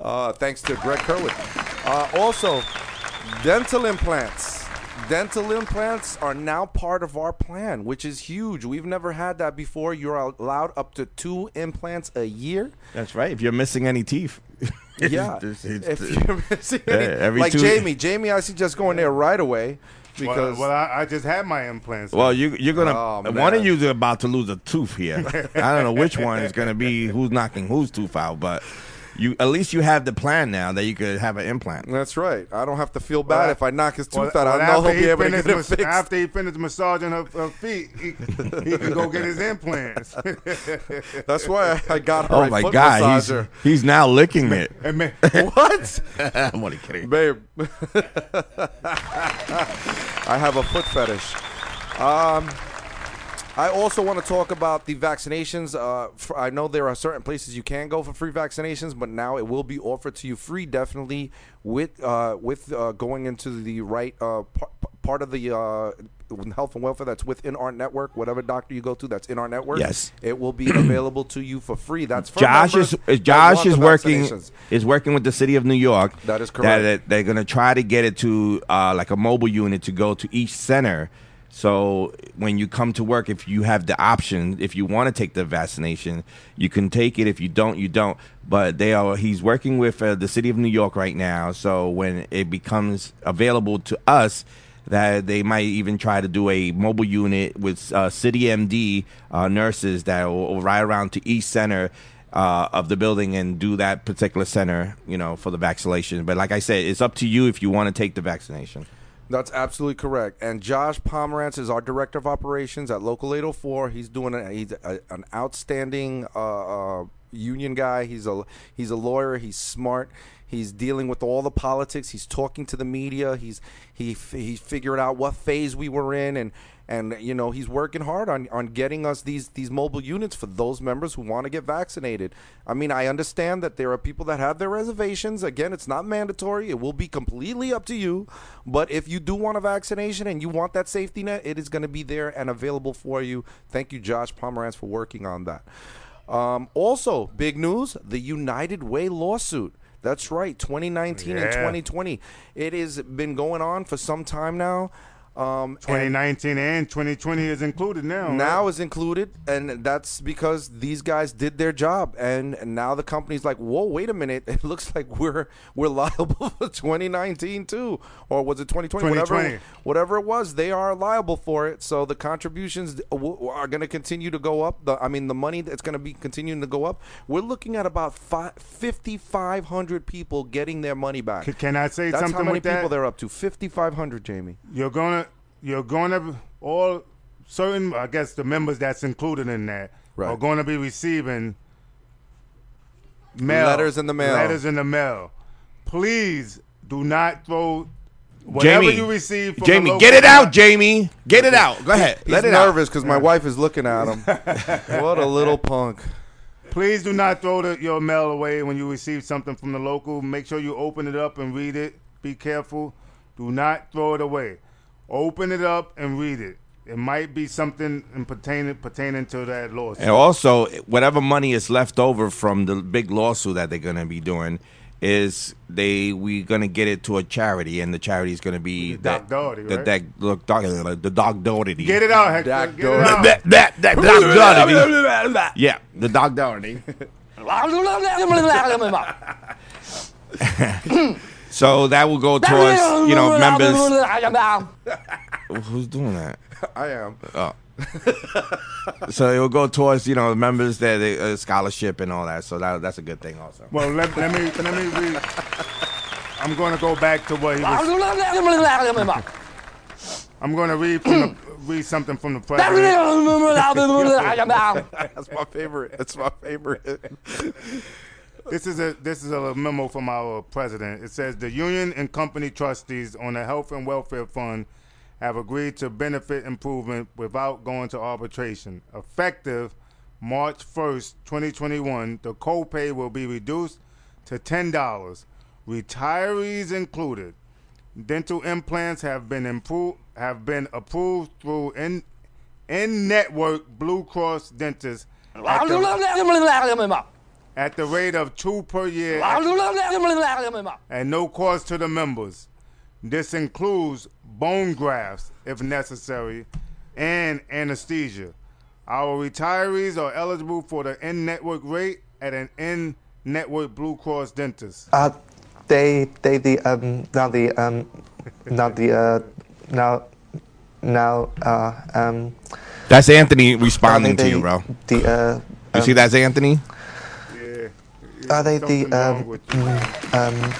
uh, thanks to Greg Kerwood. Uh, also, dental implants. Dental implants are now part of our plan, which is huge. We've never had that before. You're allowed up to two implants a year. That's right. If you're missing any teeth. Yeah, it's, it's, if you're missing yeah, any, like two, Jamie, Jamie, I suggest going yeah. there right away because well, well I, I just had my implants. Well, you, you're gonna oh, one of you is about to lose a tooth here. I don't know which one is gonna be who's knocking whose tooth out, but you at least you have the plan now that you could have an implant. That's right. I don't have to feel bad well, if I knock his tooth well, out. I know he'll he be able to get mas- it fixed. After he finishes massaging her, her feet, he, he can go get his implants. That's why I got her. Oh my foot God, he's, he's now licking it. What? I'm only kidding, babe. I have a foot fetish. Um. I also want to talk about the vaccinations. Uh, for, I know there are certain places you can go for free vaccinations, but now it will be offered to you free, definitely, with uh, with uh, going into the right uh, par- part of the uh, health and welfare that's within our network. Whatever doctor you go to that's in our network, yes, it will be available to you for free. That's for Josh is Josh is working is working with the city of New York. That is correct. That they're going to try to get it to uh, like a mobile unit to go to each center. So when you come to work, if you have the option, if you want to take the vaccination, you can take it. If you don't, you don't. But they are he's working with uh, the city of New York right now. So when it becomes available to us, that they might even try to do a mobile unit with uh, city M D uh, nurses that will, will ride around to each center uh, of the building and do that particular center, you know, for the vaccination. But like I said, it's up to you if you want to take the vaccination. That's absolutely correct. And Josh Pomerantz is our director of operations at Local eight oh four. He's doing a, he's a, an outstanding uh, uh, union guy. He's a he's a lawyer. He's smart. He's dealing with all the politics. He's talking to the media. He's he he figured out what phase we were in, and and you know he's working hard on, on getting us these these mobile units for those members who want to get vaccinated. I mean, I understand that there are people that have their reservations. Again, it's not mandatory. It will be completely up to you. But if you do want a vaccination and you want that safety net, it is going to be there and available for you. Thank you, Josh Pomerantz, for working on that. Um, also, big news: the United Way lawsuit. That's right, twenty nineteen yeah. and twenty twenty. It has been going on for some time now. Um, twenty nineteen and, and twenty twenty is included now. Now right? is included, and that's because these guys did their job, and, and now the company's like, whoa, wait a minute, it looks like we're we're liable for twenty nineteen too, or was it twenty twenty? Whatever, whatever it was, they are liable for it. So the contributions w- are going to continue to go up. The I mean, the money that's going to be continuing to go up. We're looking at about fifty-five hundred people getting their money back. C- can I say that's something? That's how many with people that? They're up to fifty-five hundred, Jamie. You're gonna. You're going to all certain, I guess, the members that's included in that right. are going to be receiving mail, letters in the mail. Letters in the mail. Please do not throw whatever Jamie, you receive. From Jamie, the get it out, Jamie. Get it out. Go ahead. He's Let it nervous because my wife is looking at him. What a little punk. Please do not throw the, your mail away when you receive something from the local. Make sure you open it up and read it. Be careful. Do not throw it away. Open it up and read it. It might be something in pertaining pertaining to that lawsuit. And also, whatever money is left over from the big lawsuit that they're going to be doing, is they we're going to get it to a charity, and the charity is going to be the Doc Doherty, right? The, the, the, the Doc Doherty. Get it out, Hector. Doc get it out. That, that, that Doc Doherty. Yeah, the Doc Doherty. So that will go towards, you know, members. Who's doing that? I am. Oh. So it will go towards, you know, members that uh, scholarship and all that. So that that's a good thing also. Well, let, let me let me read. I'm going to go back to what he was. I'm going to read from the, read something from the president. That's my favorite. That's my favorite. This is a this is a memo from our president. It says the union and company trustees on the health and welfare fund have agreed to benefit improvement without going to arbitration. Effective March first, twenty twenty-one, the copay will be reduced to ten dollars. Retirees included. Dental implants have been improved have been approved through in in network Blue Cross dentists. At the rate of two per year, and no cost to the members. This includes bone grafts, if necessary, and anesthesia. Our retirees are eligible for the in-network rate at an in-network Blue Cross dentist. Uh, they, they, the um, now the um, now the uh, now, now uh, um. That's Anthony responding they, to you, bro. The uh, um, you see, that's Anthony. Are they Something the um, um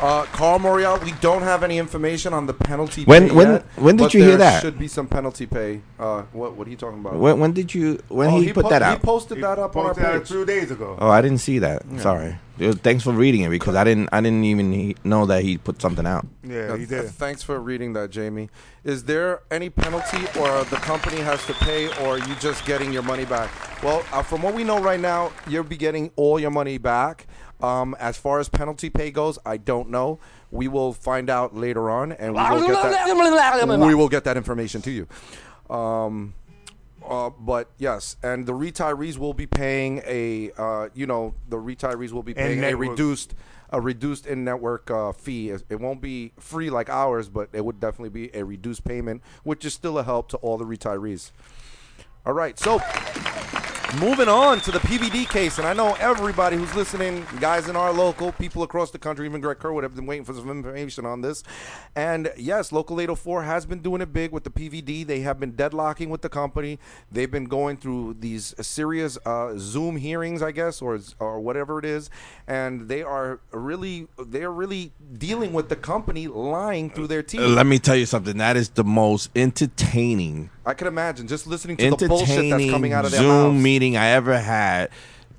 uh Carl Morial? We don't have any information on the penalty. When pay when yet, when did but you there hear that? Should be some penalty pay. Uh, what what are you talking about? When when did you when oh, he, he put po- that out? He posted he that up posted on our page two days ago. Oh, I didn't see that. Yeah. Sorry. Dude, thanks for reading it because I didn't I didn't even he- know that he put something out. Yeah, he did. Uh, thanks for reading that, Jamie. Is there any penalty or the company has to pay, or are you just getting your money back? Well, uh, from what we know right now, you'll be getting all your money back. Um, as far as penalty pay goes, I don't know. We will find out later on, and we will get that, we will get that information to you. Um, uh, but yes, and the retirees will be paying a, uh, you know, the retirees will be paying a reduced a reduced in-network uh, fee. It won't be free like ours, but it would definitely be a reduced payment, which is still a help to all the retirees. All right, so moving on to the P V D case, and I know everybody who's listening, guys in our local, people across the country, even Greg Kerwood, have been waiting for some information on this. And yes, Local eight oh four has been doing it big with the P V D. They have been deadlocking with the company. They've been going through these serious uh, Zoom hearings, I guess, or or whatever it is, and they are really they are really dealing with the company lying through their teeth. Let me tell you something. That is the most entertaining. I could imagine just listening to the bullshit that's coming out of their Zoom mouths. Meeting I ever had,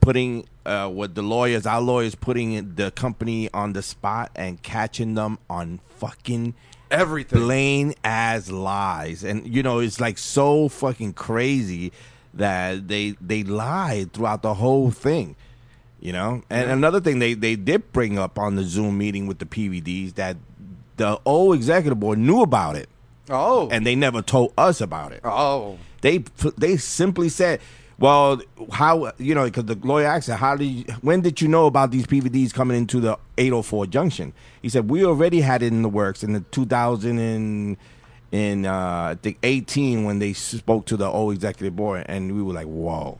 putting uh, what the lawyers, our lawyers, putting the company on the spot and catching them on fucking everything, plain as lies. And you know, it's like so fucking crazy that they they lied throughout the whole thing. You know, and yeah. Another thing they they did bring up on the Zoom meeting with the P V Ds that the old executive board knew about it. Oh, and they never told us about it. Oh, they they simply said, Well, how, you know, because the lawyer asked him, how did you, when did you know about these P V Ds coming into the eight oh four junction? He said, we already had it in the works in the two thousand and, in, uh, I think eighteen when they spoke to the old executive board, and we were like, whoa,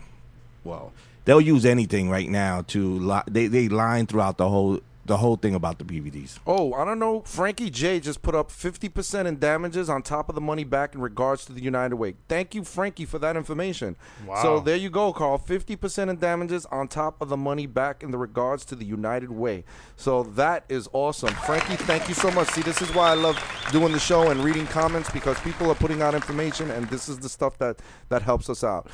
whoa. They'll use anything right now to li- they they line throughout the whole the whole thing about the P V Ds. Oh, I don't know. Frankie J just put up fifty percent in damages on top of the money back in regards to the United Way. Thank you, Frankie, for that information. Wow. So there you go, Carl. fifty percent in damages on top of the money back in the regards to the United Way. So that is awesome. Frankie, thank you so much. See, this is why I love doing the show and reading comments, because people are putting out information, and this is the stuff that, that helps us out.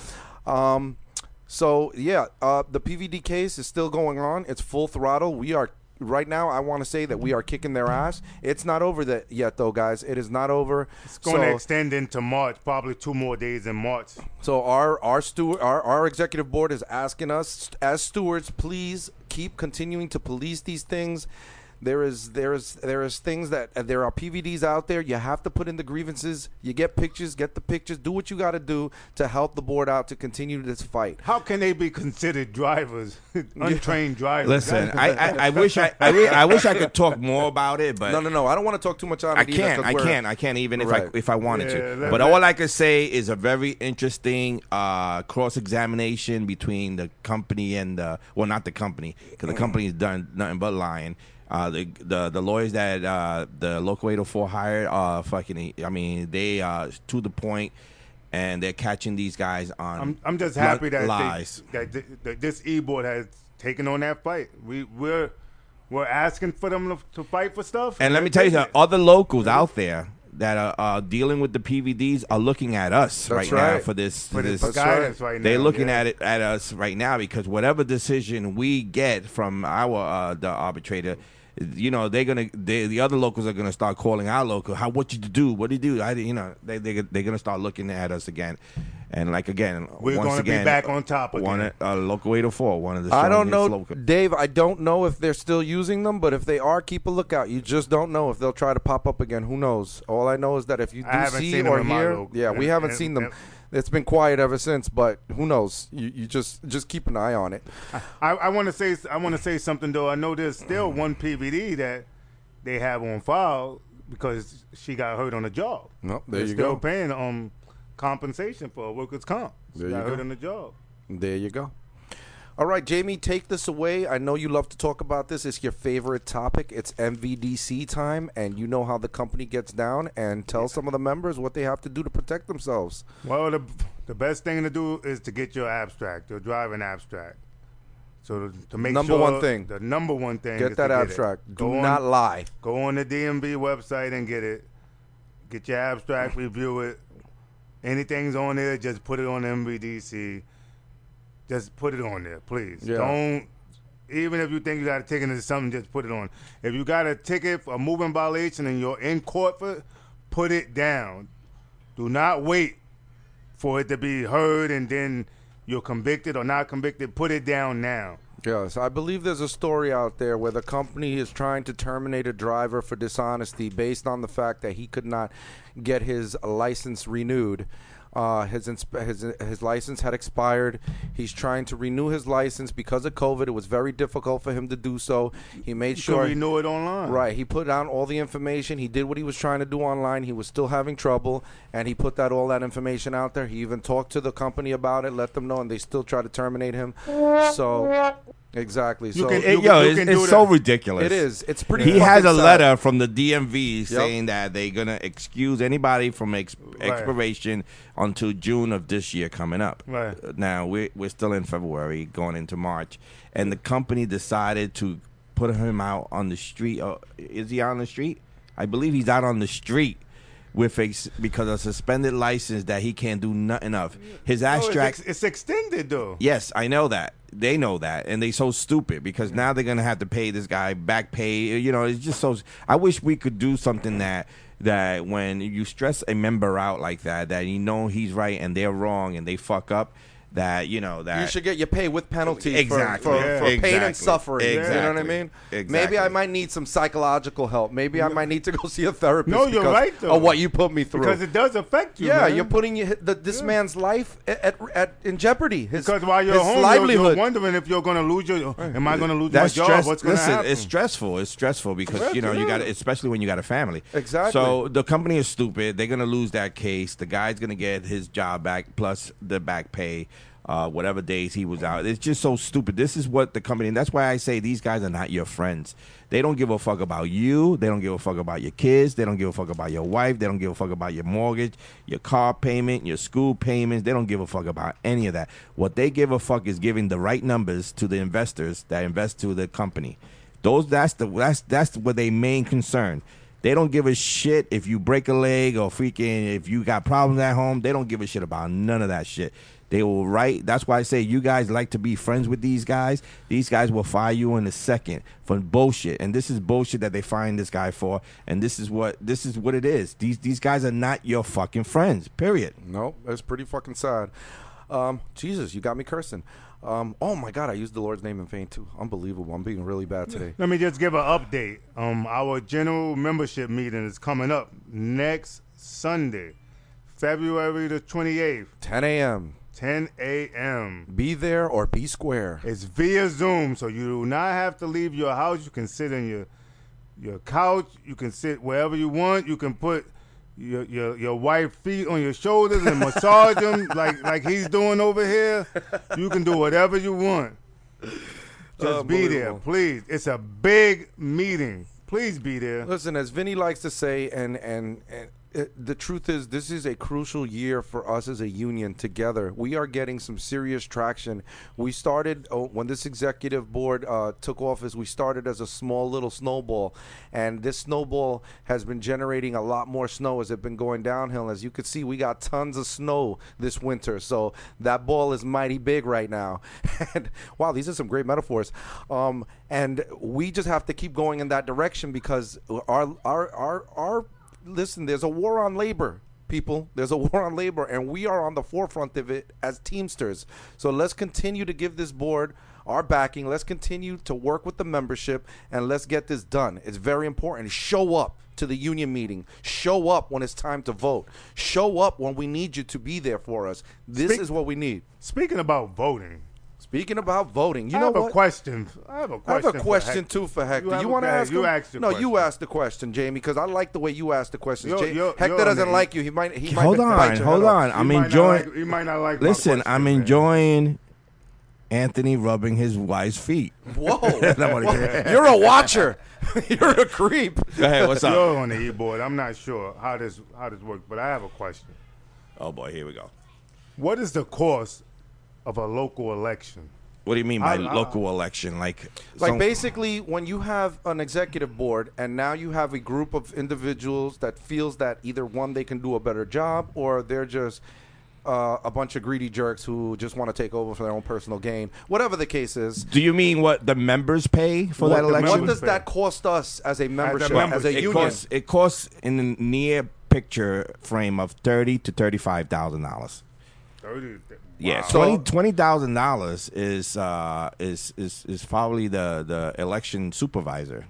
Um, so, yeah, uh, the P V D case is still going on. It's full throttle. We are Right now, I want to say that we are kicking their ass. It's not over that yet, though, guys. It is not over. It's going so, to extend into March, probably two more days in March. So our our, steward, our our executive board is asking us, as stewards, please keep continuing to police these things. There is there is there is things that uh, there are P V Ds out there. You have to put in the grievances. You get pictures, get the pictures. Do what you got to do to help the board out to continue this fight. How can they be considered drivers, untrained drivers? Listen, I, I, I wish I, I I wish I could talk more about it, but no, no, no. I don't want to talk too much on it. I can't. I can't. I can't even right. if I if I wanted yeah, to. But all I could say is a very interesting uh, cross examination between the company and the well, not the company, because the company has done nothing but lying. Uh, the, the the lawyers that uh, the Local eight oh four hired are uh, fucking, I mean, they are to the point, and they're catching these guys on I'm, I'm just happy li- that, lies. They, that, th- that this e-board has taken on that fight. We, we're, we're asking for them to, to fight for stuff. And, and let me tell you, the other locals out there that are uh, dealing with the P V Ds are looking at us right, right now for this. For this, this guidance right now. They're looking yeah. at it at us right now, because whatever decision we get from our uh, the arbitrator, you know, they're gonna. They, the other locals are gonna start calling our local. How? What you do? What do you do? I, you know, they they they're gonna start looking at us again, and like again, we're once gonna again, be back on top again. One, uh, Local eight oh four, one of the. I don't know, local. Dave. I don't know if they're still using them, but if they are, keep a lookout. You just don't know if they'll try to pop up again. Who knows? All I know is that if you do see or hear, yeah, we haven't seen them. It's been quiet ever since, but who knows? You you just just keep an eye on it. I, I want to say I want to say something though. I know there's still one P V D that they have on file because she got hurt on the job. Nope, there They're you still go. Paying um compensation for workers' comp. She there got you go. Hurt on the job. There you go. All right, Jamie, take this away. I know you love to talk about this. It's your favorite topic. It's M V D C time, and you know how the company gets down. And tell some of the members what they have to do to protect themselves. Well, the the best thing to do is to get your abstract, your driving abstract. So to, to make number sure. Number one thing. The number one thing. Get is that to abstract. Get do on, not lie. Go on the D M V website and get it. Get your abstract, review it. Anything's on there, just put it on M V D C. Just put it on there, please. Yeah. Don't, even if you think you got a ticket or something, just put it on. If you got a ticket for a moving violation and you're in court for it, put it down. Do not wait for it to be heard and then you're convicted or not convicted. Put it down now. Yes, I believe there's a story out there where the company is trying to terminate a driver for dishonesty based on the fact that he could not get his license renewed. Uh, his, insp- his his license had expired. He's trying to renew his license because of COVID. It was very difficult for him to do so. He made you sure he renew it online. Right. He put down all the information. He did what he was trying to do online. He was still having trouble, and he put that all that information out there. He even talked to the company about it, let them know, and they still try to terminate him. So. Exactly. So you can, you, yo, you it's, it's so ridiculous. It is. It's pretty. He has a sad. letter from the D M V saying yep. that they're gonna excuse anybody from ex- right. expiration until June of this year coming up. Right now, we're we're still in February, going into March, and the company decided to put him out on the street. Uh, is he on the street? I believe he's out on the street. With a, because a suspended license that he can't do nothing of. His abstract... No, it's, ex- it's extended, though. Yes, I know that. They know that. And they so stupid because now they're going to have to pay this guy back pay. You know, it's just so... I wish we could do something that that when you stress a member out like that, that you know he's right and they're wrong and they fuck up, that, you know, that... You should get your pay with penalties exactly. for, for, yeah. for pain exactly. and suffering. Exactly. You know what I mean? Exactly. Maybe I might need some psychological help. Maybe I might need to go see a therapist no, you're because right, though. Of what you put me through. Because it does affect you, Yeah, man. You're putting your, the, this yeah. man's life at, at, at in jeopardy. His, because while you're his home, livelihood. You're, you're wondering if you're going to lose your... Am I going to lose That's my stress, job? What's going to happen? Listen, it's stressful. It's stressful because, Correct, you know, yeah. you got especially when you got a family. Exactly. So the company is stupid. They're going to lose that case. The guy's going to get his job back plus the back pay. Uh, whatever days he was out. It's just so stupid. This is what the company, and that's why I say these guys are not your friends. They don't give a fuck about you. They don't give a fuck about your kids. They don't give a fuck about your wife. They don't give a fuck about your mortgage, your car payment, your school payments. They don't give a fuck about any of that. What they give a fuck is giving the right numbers to the investors that invest to the company. Those that's the that's that's what they main concern. They don't give a shit if you break a leg or freaking if you got problems at home. They don't give a shit about none of that shit. They will write. That's why I say you guys like to be friends with these guys. These guys will fire you in a second for bullshit. And this is bullshit that they find this guy for. And this is what this is what it is. These these guys are not your fucking friends, period. No, that's pretty fucking sad. Um, Jesus, you got me cursing. Um, oh, my God, I used the Lord's name in vain, too. Unbelievable. I'm being really bad today. Let me just give an update. Um, our general membership meeting is coming up next Sunday, February the twenty-eighth. ten a.m. ten a.m. Be there or be square. It's via Zoom, so you do not have to leave your house. You can sit in your your couch. You can sit wherever you want. You can put your your, your wife's feet on your shoulders and massage them like, like he's doing over here. You can do whatever you want. Just be there, please. It's a big meeting. Please be there. Listen, as Vinny likes to say, and and and. It, the truth is, this is a crucial year for us as a union together. We are getting some serious traction. We started, oh, when this executive board uh, took office, we started as a small little snowball. And this snowball has been generating a lot more snow as it's been going downhill. As you can see, we got tons of snow this winter. So that ball is mighty big right now. And, wow, these are some great metaphors. Um, and we just have to keep going in that direction because our our our our listen, there's a war on labor, people. There's a war on labor, and we are on the forefront of it as Teamsters. So let's continue to give this board our backing. Let's continue to work with the membership, and let's get this done. It's very important. Show up to the union meeting. Show up when it's time to vote. Show up when we need you to be there for us. This Spe- is what we need. Speaking about voting. Speaking about voting, you I know have what? A question. I have a question. I have a question for too for Hector. You, you want to ask? You ask the no, question. You ask the question, Jamie, because I like the way you ask the questions. You're, you're, Hector you're doesn't like you. He might. He hold might on. Hold on. I'm enjoying. Like, he might not like. Listen, I'm man. enjoying Anthony rubbing his wife's feet. Whoa! Whoa. You're a watcher. You're a creep. Go ahead. What's up? You're on the e-board. I'm not sure how this how this works, but I have a question. Oh boy, here we go. What is the cost of a local election? What do you mean by I, I, local election? Like, like some... basically when you have an executive board and now you have a group of individuals that feels that either one, they can do a better job, or they're just uh, a bunch of greedy jerks who just want to take over for their own personal gain. Whatever the case is. Do you mean what the members pay for what that election? What does that cost us as a membership, as, as a it union? Costs, it costs in the near picture frame of thirty thousand dollars to thirty-five thousand dollars. thirty thousand dollars. Yeah, wow. twenty thousand dollars is uh, is is is probably the, the election supervisor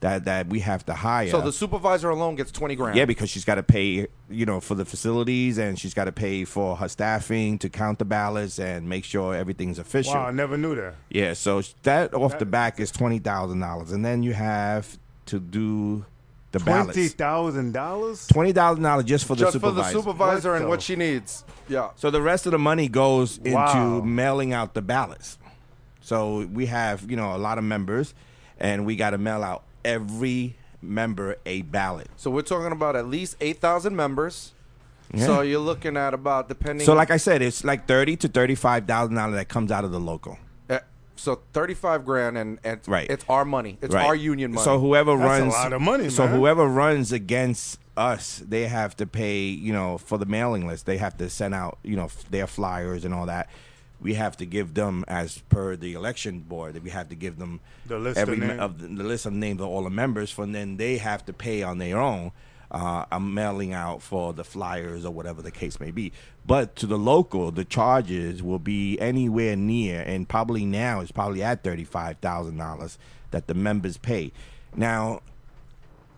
that that we have to hire. So the supervisor alone gets twenty grand. Yeah, because she's got to pay, you know, for the facilities, and she's got to pay for her staffing to count the ballots and make sure everything's official. Wow, I never knew that. Yeah, so that off that, the back is twenty thousand dollars, and then you have to do the ballots. Twenty thousand dollars. Twenty thousand dollars just for the just supervisor. Just for the supervisor what and so? What she needs. Yeah. So the rest of the money goes wow. into mailing out the ballots. So we have, you know, a lot of members, and we got to mail out every member a ballot. So we're talking about at least eight thousand members. Yeah. So you're looking at about depending. So like I said, it's like thirty to thirty-five thousand dollars that comes out of the local. So thirty-five grand, and, and right. it's our money. It's right. our union money. So whoever That's runs, a lot of money. So man. whoever runs against us, they have to pay. You know, for the mailing list, they have to send out, you know, their flyers and all that. We have to give them, as per the election board, that we have to give them the list every, of, of the, the list of names of all the members, for and then they have to pay on their own. Uh, I'm mailing out for the flyers or whatever the case may be. But to the local, the charges will be anywhere near, and probably now it's probably at thirty-five thousand dollars that the members pay. Now,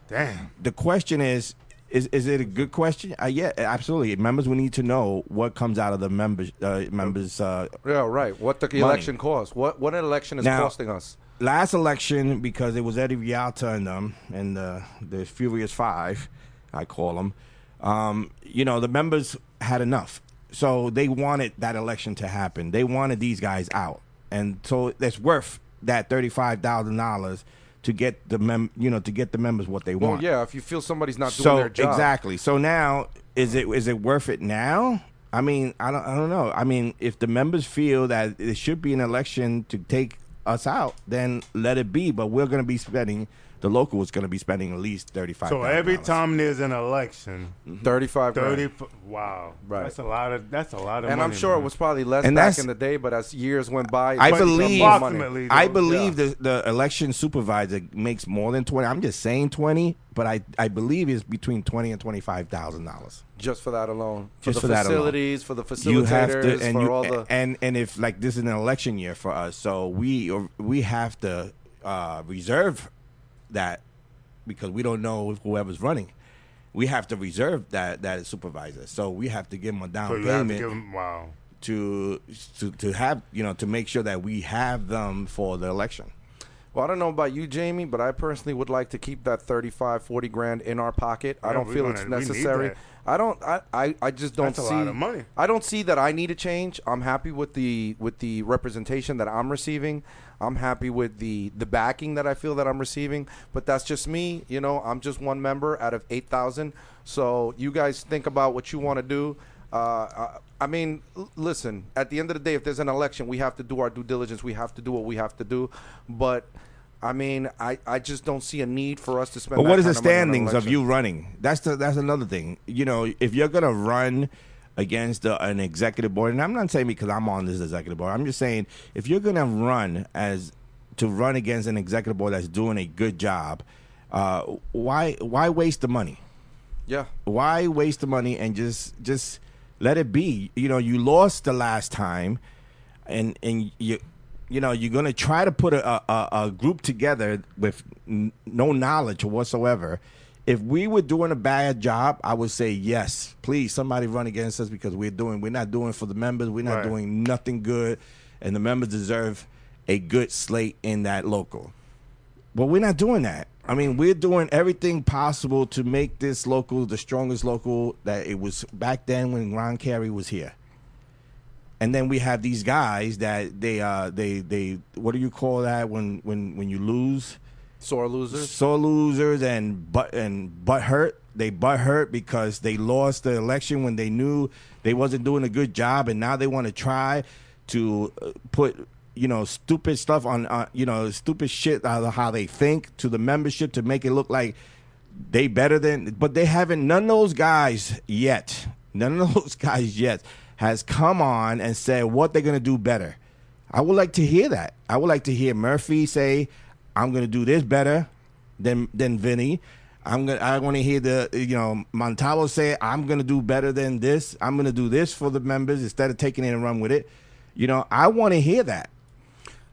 damn. The question is, Is is it a good question? Uh, yeah, absolutely. Members, we need to know what comes out of the members. Uh, members. Uh, yeah, right. What the money. Election costs. What what an election is now, costing us. Last election, because it was Eddie Villalta and them and the the Furious Five, I call them. Um, you know, the members had enough, so they wanted that election to happen. They wanted these guys out, and so that's worth that thirty-five thousand dollars. To get the mem, you know, to get the members what they well, want. Yeah, if you feel somebody's not doing so, their job. Exactly. So now, is it is it worth it now? I mean, I don't I don't know. I mean, if the members feel that it should be an election to take us out, then let it be. But we're going to be spending. The local is going to be spending at least thirty-five. So every time there's an election, mm-hmm. thirty-five. Thirty. Wow. Right. That's a lot of. That's a lot of. And money, I'm sure man. It was probably less and back in the day, but as years went by, I believe. Approximately, I believe yeah. the the election supervisor makes more than twenty. I'm just saying twenty, but I I believe it's between twenty and twenty-five thousand dollars. Just for that alone. For just the for facilities, that alone. For the facilitators, you have to, and for you, all the and and if like this is an election year for us, so we we have to uh, reserve. That because we don't know whoever's running, we have to reserve that that supervisor. So we have to give them a down so payment to, give them, wow. to to to have you know to make sure that we have them for the election. Well, I don't know about you, Jamie, but I personally would like to keep that thirty-five, forty grand in our pocket. Yeah, I don't feel gonna, it's necessary. I don't. I, I, I just don't That's see. A lot of money. I don't see that I need a change. I'm happy with the with the representation that I'm receiving. I'm happy with the, the backing that I feel that I'm receiving, but that's just me. You know, I'm just one member out of eight thousand. So you guys think about what you want to do. Uh, I mean, listen, at the end of the day, if there's an election, we have to do our due diligence. We have to do what we have to do. But, I mean, I, I just don't see a need for us to spend But what is the standings of you running? That's the, that's another thing. You know, if you're going to run against the, an executive board, and I'm not saying because I'm on this executive board. I'm just saying if you're going to run as to run against an executive board that's doing a good job, uh, why why waste the money? Yeah. Why waste the money and just just let it be? You know, you lost the last time, and and you you know you're going to try to put a, a a group together with n- no knowledge whatsoever. If we were doing a bad job, I would say yes. Please, somebody run against us because we're doing we're not doing for the members. We're not right. doing nothing good, and the members deserve a good slate in that local. But we're not doing that. I mean, we're doing everything possible to make this local the strongest local that it was back then when Ron Carey was here. And then we have these guys that they uh they they what do you call that when when when you lose? Sore losers, sore losers, and butt and butt hurt. They butt hurt because they lost the election when they knew they wasn't doing a good job, and now they want to try to put you know stupid stuff on uh, you know stupid shit out of how they think to the membership to make it look like they better than. But they haven't. None of those guys yet. None of those guys yet has come on and said what they're gonna do better. I would like to hear that. I would like to hear Murphy say, I'm gonna do this better than than Vinny. I'm gonna I want to hear the you know Montalvo say I'm gonna do better than this. I'm gonna do this for the members instead of taking it and run with it. You know I want to hear that.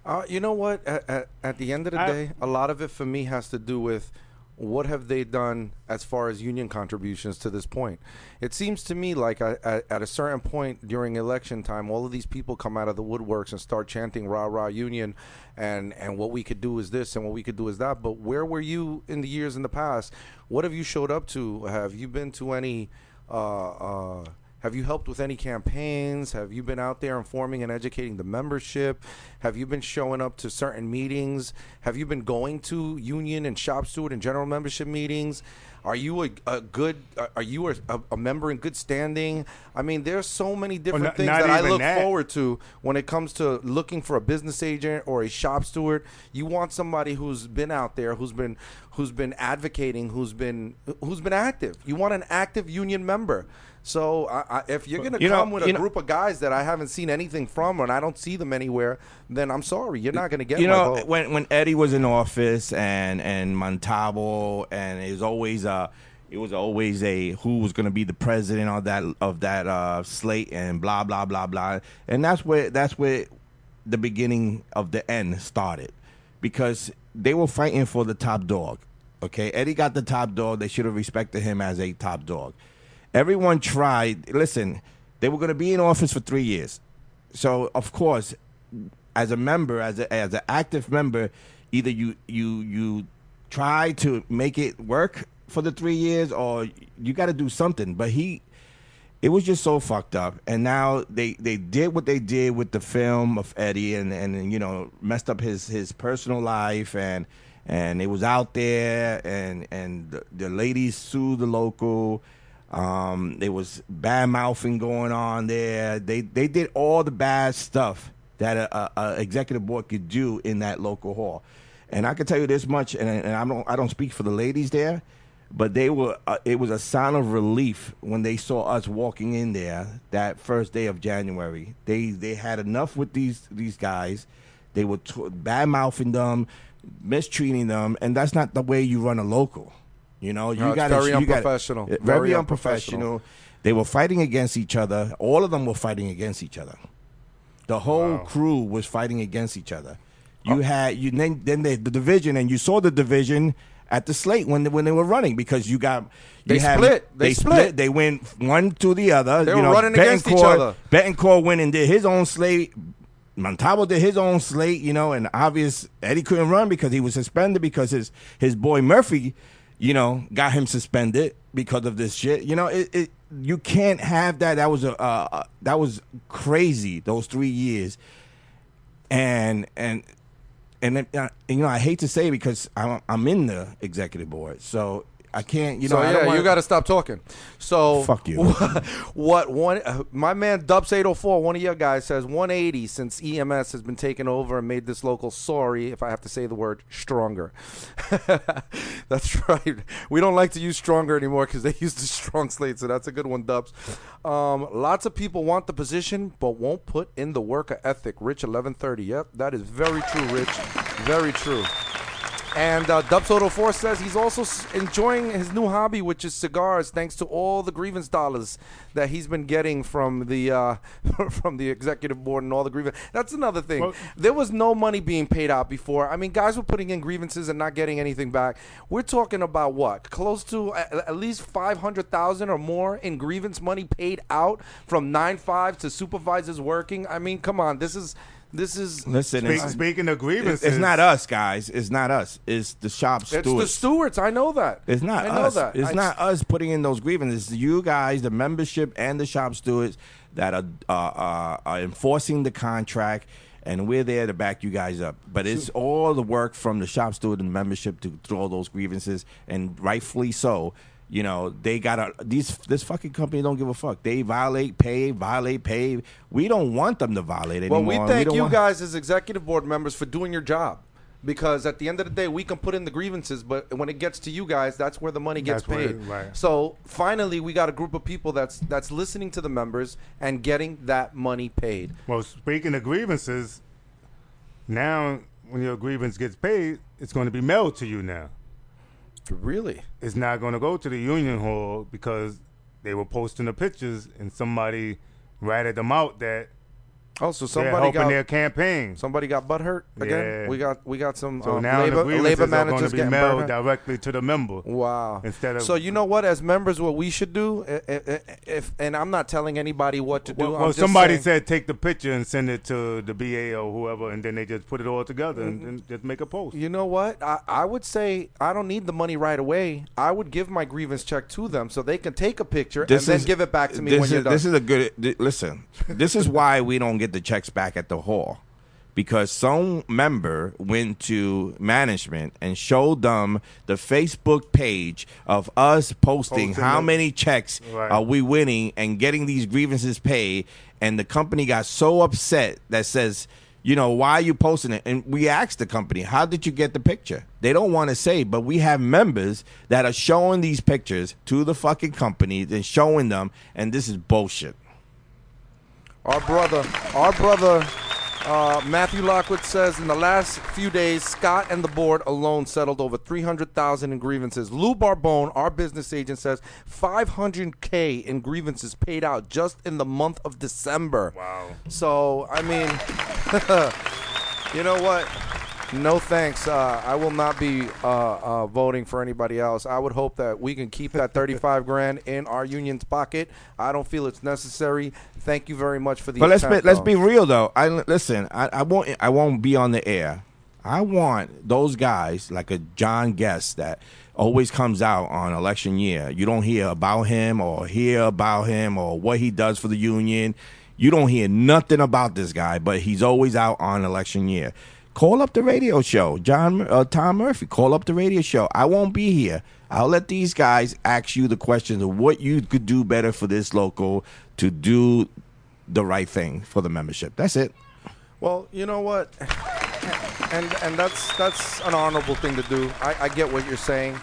Uh, you know what? At, at, at the end of the I, day, a lot of it for me has to do with what have they done as far as union contributions to this point. It seems to me like I, I, at a certain point during election time, all of these people come out of the woodworks and start chanting rah rah union and and what we could do is this and what we could do is that. But where were you in the years in the past? What have you showed up to? Have you been to any uh uh have you helped with any campaigns? Have you been out there informing and educating the membership? Have you been showing up to certain meetings? Have you been going to union and shop steward and general membership meetings? Are you a, a good? Are you a, a member in good standing? I mean, there's so many different well, not, things not that I look that. forward to when it comes to looking for a business agent or a shop steward. You want somebody who's been out there, who's been, who's been advocating, who's been, who's been active. You want an active union member. So I, I, if you're gonna you come know, with a know, group of guys that I haven't seen anything from, and I don't see them anywhere, then I'm sorry, you're not gonna get. You know, vote. when when Eddie was in office and and Montalvo, and is always. Uh, it was always a who was going to be the president of that of that uh, slate and blah blah blah blah. And that's where that's where the beginning of the end started, because they were fighting for the top dog. Okay, Eddie got the top dog. They should have respected him as a top dog. Everyone tried. Listen, they were going to be in office for three years. So, of course, as a member, as a, as an active member, either you, you, you try to make it work for the three years or you got to do something. But he, it was just so fucked up. And now they, they did what they did with the film of Eddie and, and you know, messed up his, his personal life and and it was out there and, and the, the ladies sued the local. Um, there was bad mouthing going on there. They they did all the bad stuff that a, a, a executive board could do in that local hall, and I can tell you this much. And, and I don't I don't speak for the ladies there, but they were. Uh, it was a sign of relief when they saw us walking in there that first day of January. They they had enough with these these guys. They were t- bad mouthing them, mistreating them, and that's not the way you run a local. You know, you no, got very you unprofessional. Gotta, very, very unprofessional. unprofessional. They were fighting against each other. All of them were fighting against each other. The whole wow. crew was fighting against each other. You oh. had you then then they, the division, and you saw the division at the slate when they, when they were running because you got you they had, split. They, they split. split. They went one to the other. They you were know, running Betancourt, against each other. Betancourt went and did his own slate. Montalvo did his own slate. You know, and obvious Eddie couldn't run because he was suspended because his his boy Murphy. You know, got him suspended because of this shit. You know, it, it you can't have that. That was a uh, that was crazy. Those three years, and and and, it, uh, and you know, I hate to say it because I'm I'm in the executive board, so I can't. You know, so, I yeah, don't wanna... you got to stop talking. So fuck you. What, what one? Uh, my man Dubs eight oh four, one of your guys says one eighty since E M S has been taken over and made this local. Sorry if I have to say the word stronger. That's right. We don't like to use stronger anymore because they use the strong slate. So that's a good one, Dubs. Um, lots of people want the position but won't put in the work ethic. Rich eleven thirty. Yep, that is very true, Rich. Very true. And uh, Dubs eight oh four says he's also s- enjoying his new hobby, which is cigars, thanks to all the grievance dollars that he's been getting from the uh, from the executive board and all the grievance. That's another thing. Well, there was no money being paid out before. I mean, guys were putting in grievances and not getting anything back. We're talking about what? Close to at, at least five hundred thousand dollars or more in grievance money paid out from nine five to supervisors working. I mean, come on. This is... This is listen. Speaking, it's, speaking of grievances, it's not us, guys. It's not us. It's the shop stewards. It's the stewards. I know that. It's not I us. Know that. It's I not just... us putting in those grievances. It's you guys, the membership, and the shop stewards that are uh, uh, are enforcing the contract, and we're there to back you guys up. But it's Shoot. all the work from the shop steward and membership to throw those grievances, and rightfully so. You know, they got a, these, this fucking company don't give a fuck. They violate, pay, violate, pay. We don't want them to violate anymore. Well, we thank we you want... guys as executive board members for doing your job. Because at the end of the day, we can put in the grievances, but when it gets to you guys, that's where the money gets that's paid. Where, right. So finally, we got a group of people that's that's listening to the members and getting that money paid. Well, speaking of grievances, now when your grievance gets paid, it's going to be mailed to you now. Really? It's not going to go to the union hall because they were posting the pictures and somebody ratted them out that oh, so somebody they're helping got, their campaign. Somebody got butthurt again? Yeah. We got we got some so um, now labor, the grievances labor managers are going to be mailed directly to the member. Wow. Instead of, so you know what? As members, what we should do, if, if and I'm not telling anybody what to do. Well, I'm well just somebody saying, said take the picture and send it to the B A or whoever, and then they just put it all together and, and just make a post. You know what? I, I would say I don't need the money right away. I would give my grievance check to them so they can take a picture this and is, then give it back to me when is, you're done. This is a good – listen, this is why we don't get the checks back at the hall, because some member went to management and showed them the Facebook page of us posting, posting how it. many checks right. are we winning and getting these grievances paid, and the company got so upset that says, you know, why are you posting it? And we asked the company, how did you get the picture? They don't want to say, but we have members that are showing these pictures to the fucking company and showing them, and this is bullshit. Our brother, our brother, Uh, Matthew Lockwood says, in the last few days, Scott and the board alone settled over three hundred thousand in grievances. Lou Barbone, our business agent, says five hundred K in grievances paid out just in the month of December. Wow. So, I mean, you know what? No thanks. Uh, I will not be uh, uh, voting for anybody else. I would hope that we can keep that thirty-five grand in our union's pocket. I don't feel it's necessary. Thank you very much for the. But let's be, let's be real though. I listen. I, I won't. I won't be on the air. I want those guys like a John Guest that always comes out on election year. You don't hear about him or hear about him or what he does for the union. You don't hear nothing about this guy, but he's always out on election year. Call up the radio show, John uh, Tom Murphy. Call up the radio show. I won't be here. I'll let these guys ask you the questions of what you could do better for this local to do the right thing for the membership. That's it. Well, you know what, and and that's that's an honorable thing to do. I, I get what you're saying.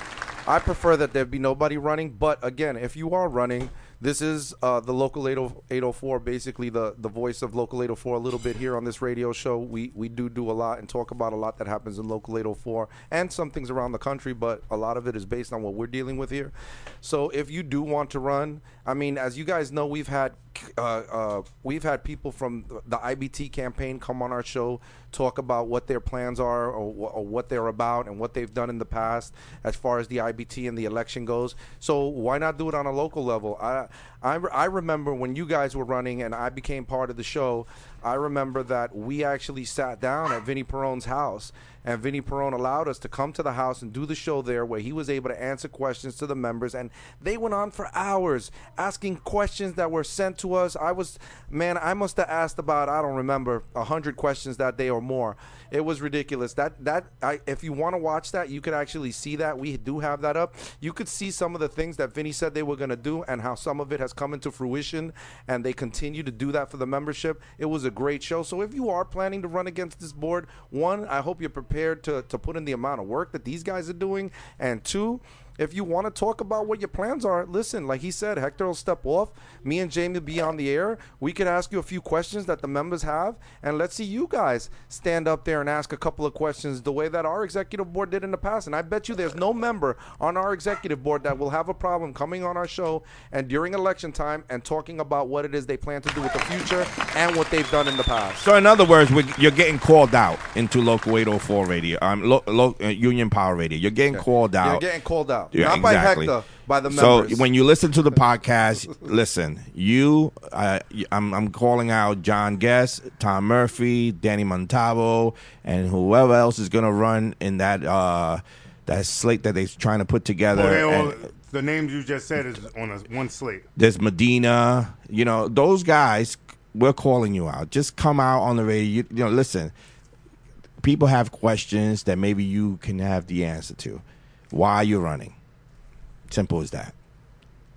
I prefer that there be nobody running. But again, if you are running, this is uh, the Local eight oh four, basically the, the voice of Local eight oh four a little bit here on this radio show. We we do do a lot and talk about a lot that happens in Local eight oh four and some things around the country, but a lot of it is based on what we're dealing with here. So if you do want to run, I mean, as you guys know, we've had uh, uh, we've had people from the I B T campaign come on our show, talk about what their plans are or, or what they're about and what they've done in the past as far as the I B T and the election goes. So why not do it on a local level? I I, I remember when you guys were running and I became part of the show, I remember that we actually sat down at Vinny Perrone's house, and Vinny Perrone allowed us to come to the house and do the show there where he was able to answer questions to the members, and they went on for hours asking questions that were sent to us. I was, man, I must have asked about, I don't remember, one hundred questions that day or more. It was ridiculous. That that I, if you want to watch that, you could actually see that. We do have that up. You could see some of the things that Vinny said they were going to do and how some of it has come into fruition, and they continue to do that for the membership. It was a great show. So if you are planning to run against this board, one, I hope you're prepared to, to put in the amount of work that these guys are doing, and two, if you want to talk about what your plans are, listen, like he said, Hector will step off. Me and Jamie will be on the air. We could ask you a few questions that the members have, and let's see you guys stand up there and ask a couple of questions the way that our executive board did in the past. And I bet you there's no member on our executive board that will have a problem coming on our show and during election time and talking about what it is they plan to do with the future and what they've done in the past. So in other words, we're, you're getting called out into Local eight oh four Radio, um, lo, lo, uh, Union Power Radio. You're getting okay. called out. You're getting called out. Yeah, Not exactly. by Hector, by the members. So when you listen to the podcast, listen, you, uh, I'm, I'm calling out John Guest, Tom Murphy, Danny Montalvo, and whoever else is going to run in that uh, that slate that they're trying to put together. Well, and, all, the names you just said is on a, one slate. There's Medina. You know, those guys, we're calling you out. Just come out on the radio. You, you know, listen, people have questions that maybe you can have the answer to. Why are you running? Simple as that.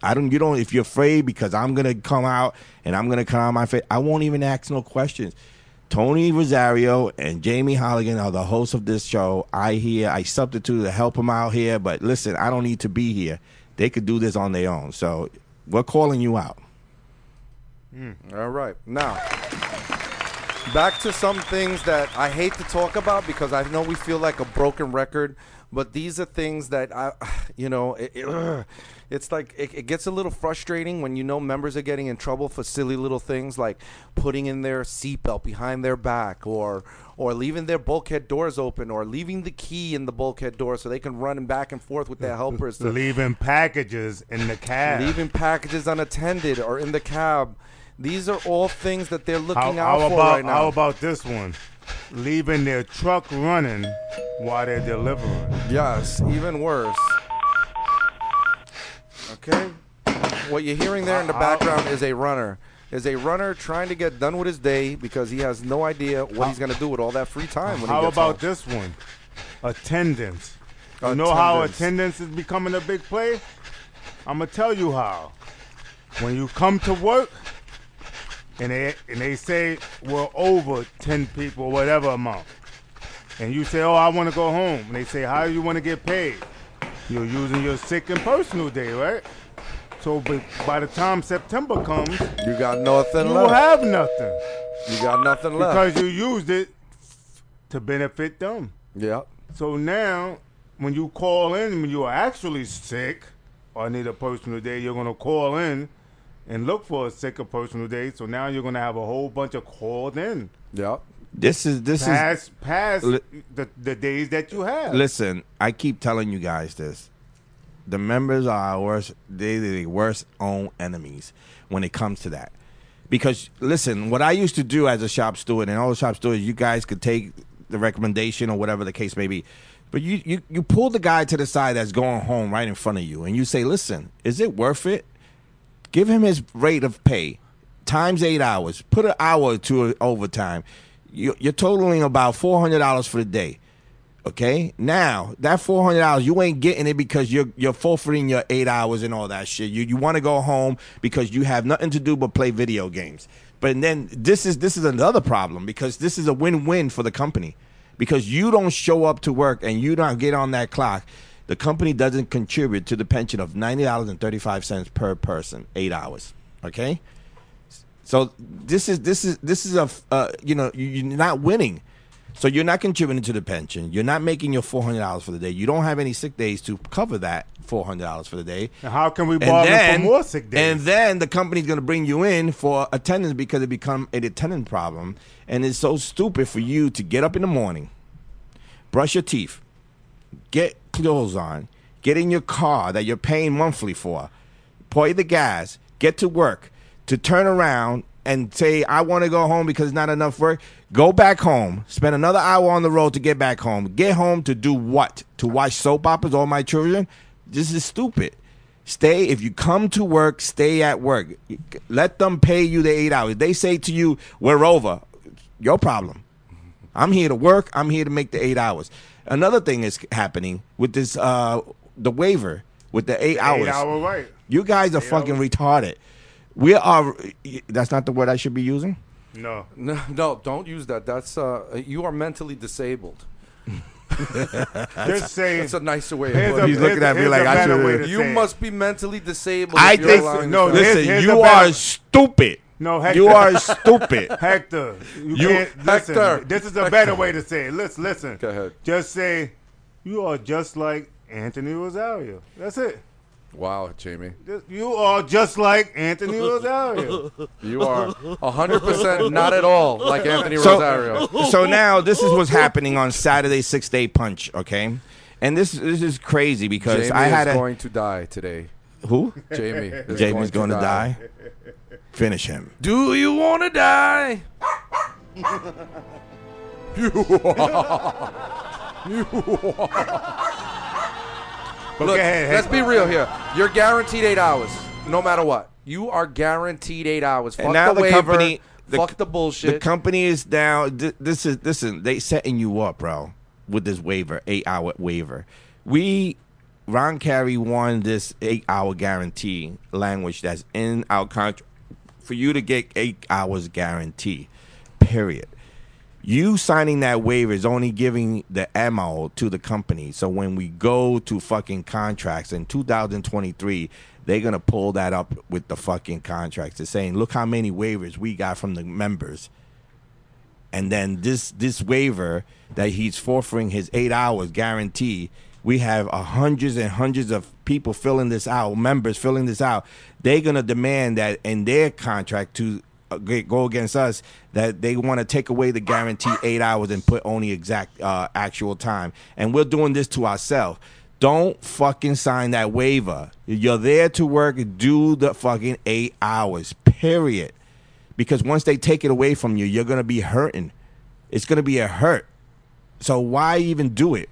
I don't. You don't. If you're afraid because I'm gonna come out and I'm gonna come out my face, I won't even ask no questions. Tony Rosario and Jamie Holligan are the hosts of this show. I hear. I substitute to help them out here, but listen, I don't need to be here. They could do this on their own. So we're calling you out. Mm. All right, now back to some things that I hate to talk about because I know we feel like a broken record. But these are things that, I, you know, it, it, it's like it, it gets a little frustrating when you know members are getting in trouble for silly little things like putting in their seatbelt behind their back or or leaving their bulkhead doors open or leaving the key in the bulkhead door so they can run back and forth with their helpers. To, leaving packages in the cab. Leaving packages unattended or in the cab. These are all things that they're looking how, out how for about, right now. How about this one? Leaving their truck running while they're delivering. Yes, even worse. Okay. What you're hearing there in the background is a runner. Is a runner trying to get done with his day because he has no idea what he's going to do with all that free time when he gets home. How about this one? Attendance. You know how attendance is becoming a big play? I'm going to tell you how. When you come to work, And they, and they say we're over ten people, whatever amount. And you say, oh, I want to go home. And they say, how do you want to get paid? You're using your sick and personal day, right? So by the time September comes, you got nothing left. You have nothing. You got nothing left. Because you used it to benefit them. Yeah. So now, when you call in, when you are actually sick or need a personal day, you're going to call in and look for a sick or personal day. So now you're going to have a whole bunch of called in. Yeah. This is this past, is past li- the the days that you have. Listen, I keep telling you guys this. The members are our worst, they the worst own enemies when it comes to that. Because listen, what I used to do as a shop steward, and all the shop stewards, you guys could take the recommendation or whatever the case may be, but you you you pull the guy to the side that's going home right in front of you, and you say, "Listen, is it worth it? Give him his rate of pay times eight hours. Put an hour or two of overtime." You're totaling about four hundred dollars for the day, okay? Now, that four hundred dollars, you ain't getting it because you're you're forfeiting your eight hours and all that shit. You you want to go home because you have nothing to do but play video games. But then this is this is another problem, because this is a win-win for the company, because you don't show up to work and you don't get on that clock. The company doesn't contribute to the pension of ninety dollars and thirty-five cents per person, eight hours, okay? So this is this is this is a uh, you know you're not winning, so you're not contributing to the pension. You're not making your four hundred dollars for the day. You don't have any sick days to cover that four hundred dollars for the day. Now how can we bargain for more sick days? And then the company's going to bring you in for attendance because it become an attendance problem, and it's so stupid for you to get up in the morning, brush your teeth, get clothes on, get in your car that you're paying monthly for, pour the gas, get to work, to turn around and say, I want to go home because it's not enough work. Go back home. Spend another hour on the road to get back home. Get home to do what? To watch soap operas, All My Children? This is stupid. Stay. If you come to work, stay at work. Let them pay you the eight hours. They say to you, we're over. Your problem. I'm here to work. I'm here to make the eight hours. Another thing is happening with this, uh, the waiver, with the eight hours. Eight hour right. You guys are fucking retarded. We are. That's not the word I should be using. No, no, no. Don't use that. That's uh, you are mentally disabled. They're saying that's a nicer way. Of a, He's looking at me like I should. You must be mentally disabled. I think no. Listen, here's, here's you are stupid. No, Hector. You are stupid, Hector. You, you listen, Hector. This is a Hector. better way to say it. Listen, listen. Go ahead. Just say you are just like Anthony Rosario. That's it. Wow, Jamie. You are just like Anthony Rosario. You are one hundred percent not at all like Anthony so, Rosario. So now this is what's happening on Saturday, six-day punch, okay? And this this is crazy because Jamie I had is a, going to die today. Who? Jamie. Is Jamie's going, going to die. die. Finish him. Do you want to die? You are. You are. Look, ahead, let's ahead. be real here. You're guaranteed eight hours, no matter what. You are guaranteed eight hours. Fuck and now the, the waiver, company, the, fuck the bullshit. The company is now. This is listen. They setting you up, bro, with this waiver, eight hour waiver. We, Ron Carey, won this eight hour guarantee language that's in our contract for you to get eight hours guarantee. Period. You signing that waiver is only giving the ammo to the company. So when we go to fucking contracts in two thousand twenty-three, they're going to pull that up with the fucking contracts. They're saying, look how many waivers we got from the members. And then this this waiver that he's forfeiting his eight hours guarantee, we have uh, hundreds and hundreds of people filling this out, members filling this out. They're going to demand that in their contract to go against us, that they want to take away the guaranteed eight hours and put only exact uh, actual time. And we're doing this to ourselves. Don't fucking sign that waiver. You're there to work. Do the fucking eight hours, period. Because once they take it away from you, you're going to be hurting. It's going to be a hurt. So why even do it?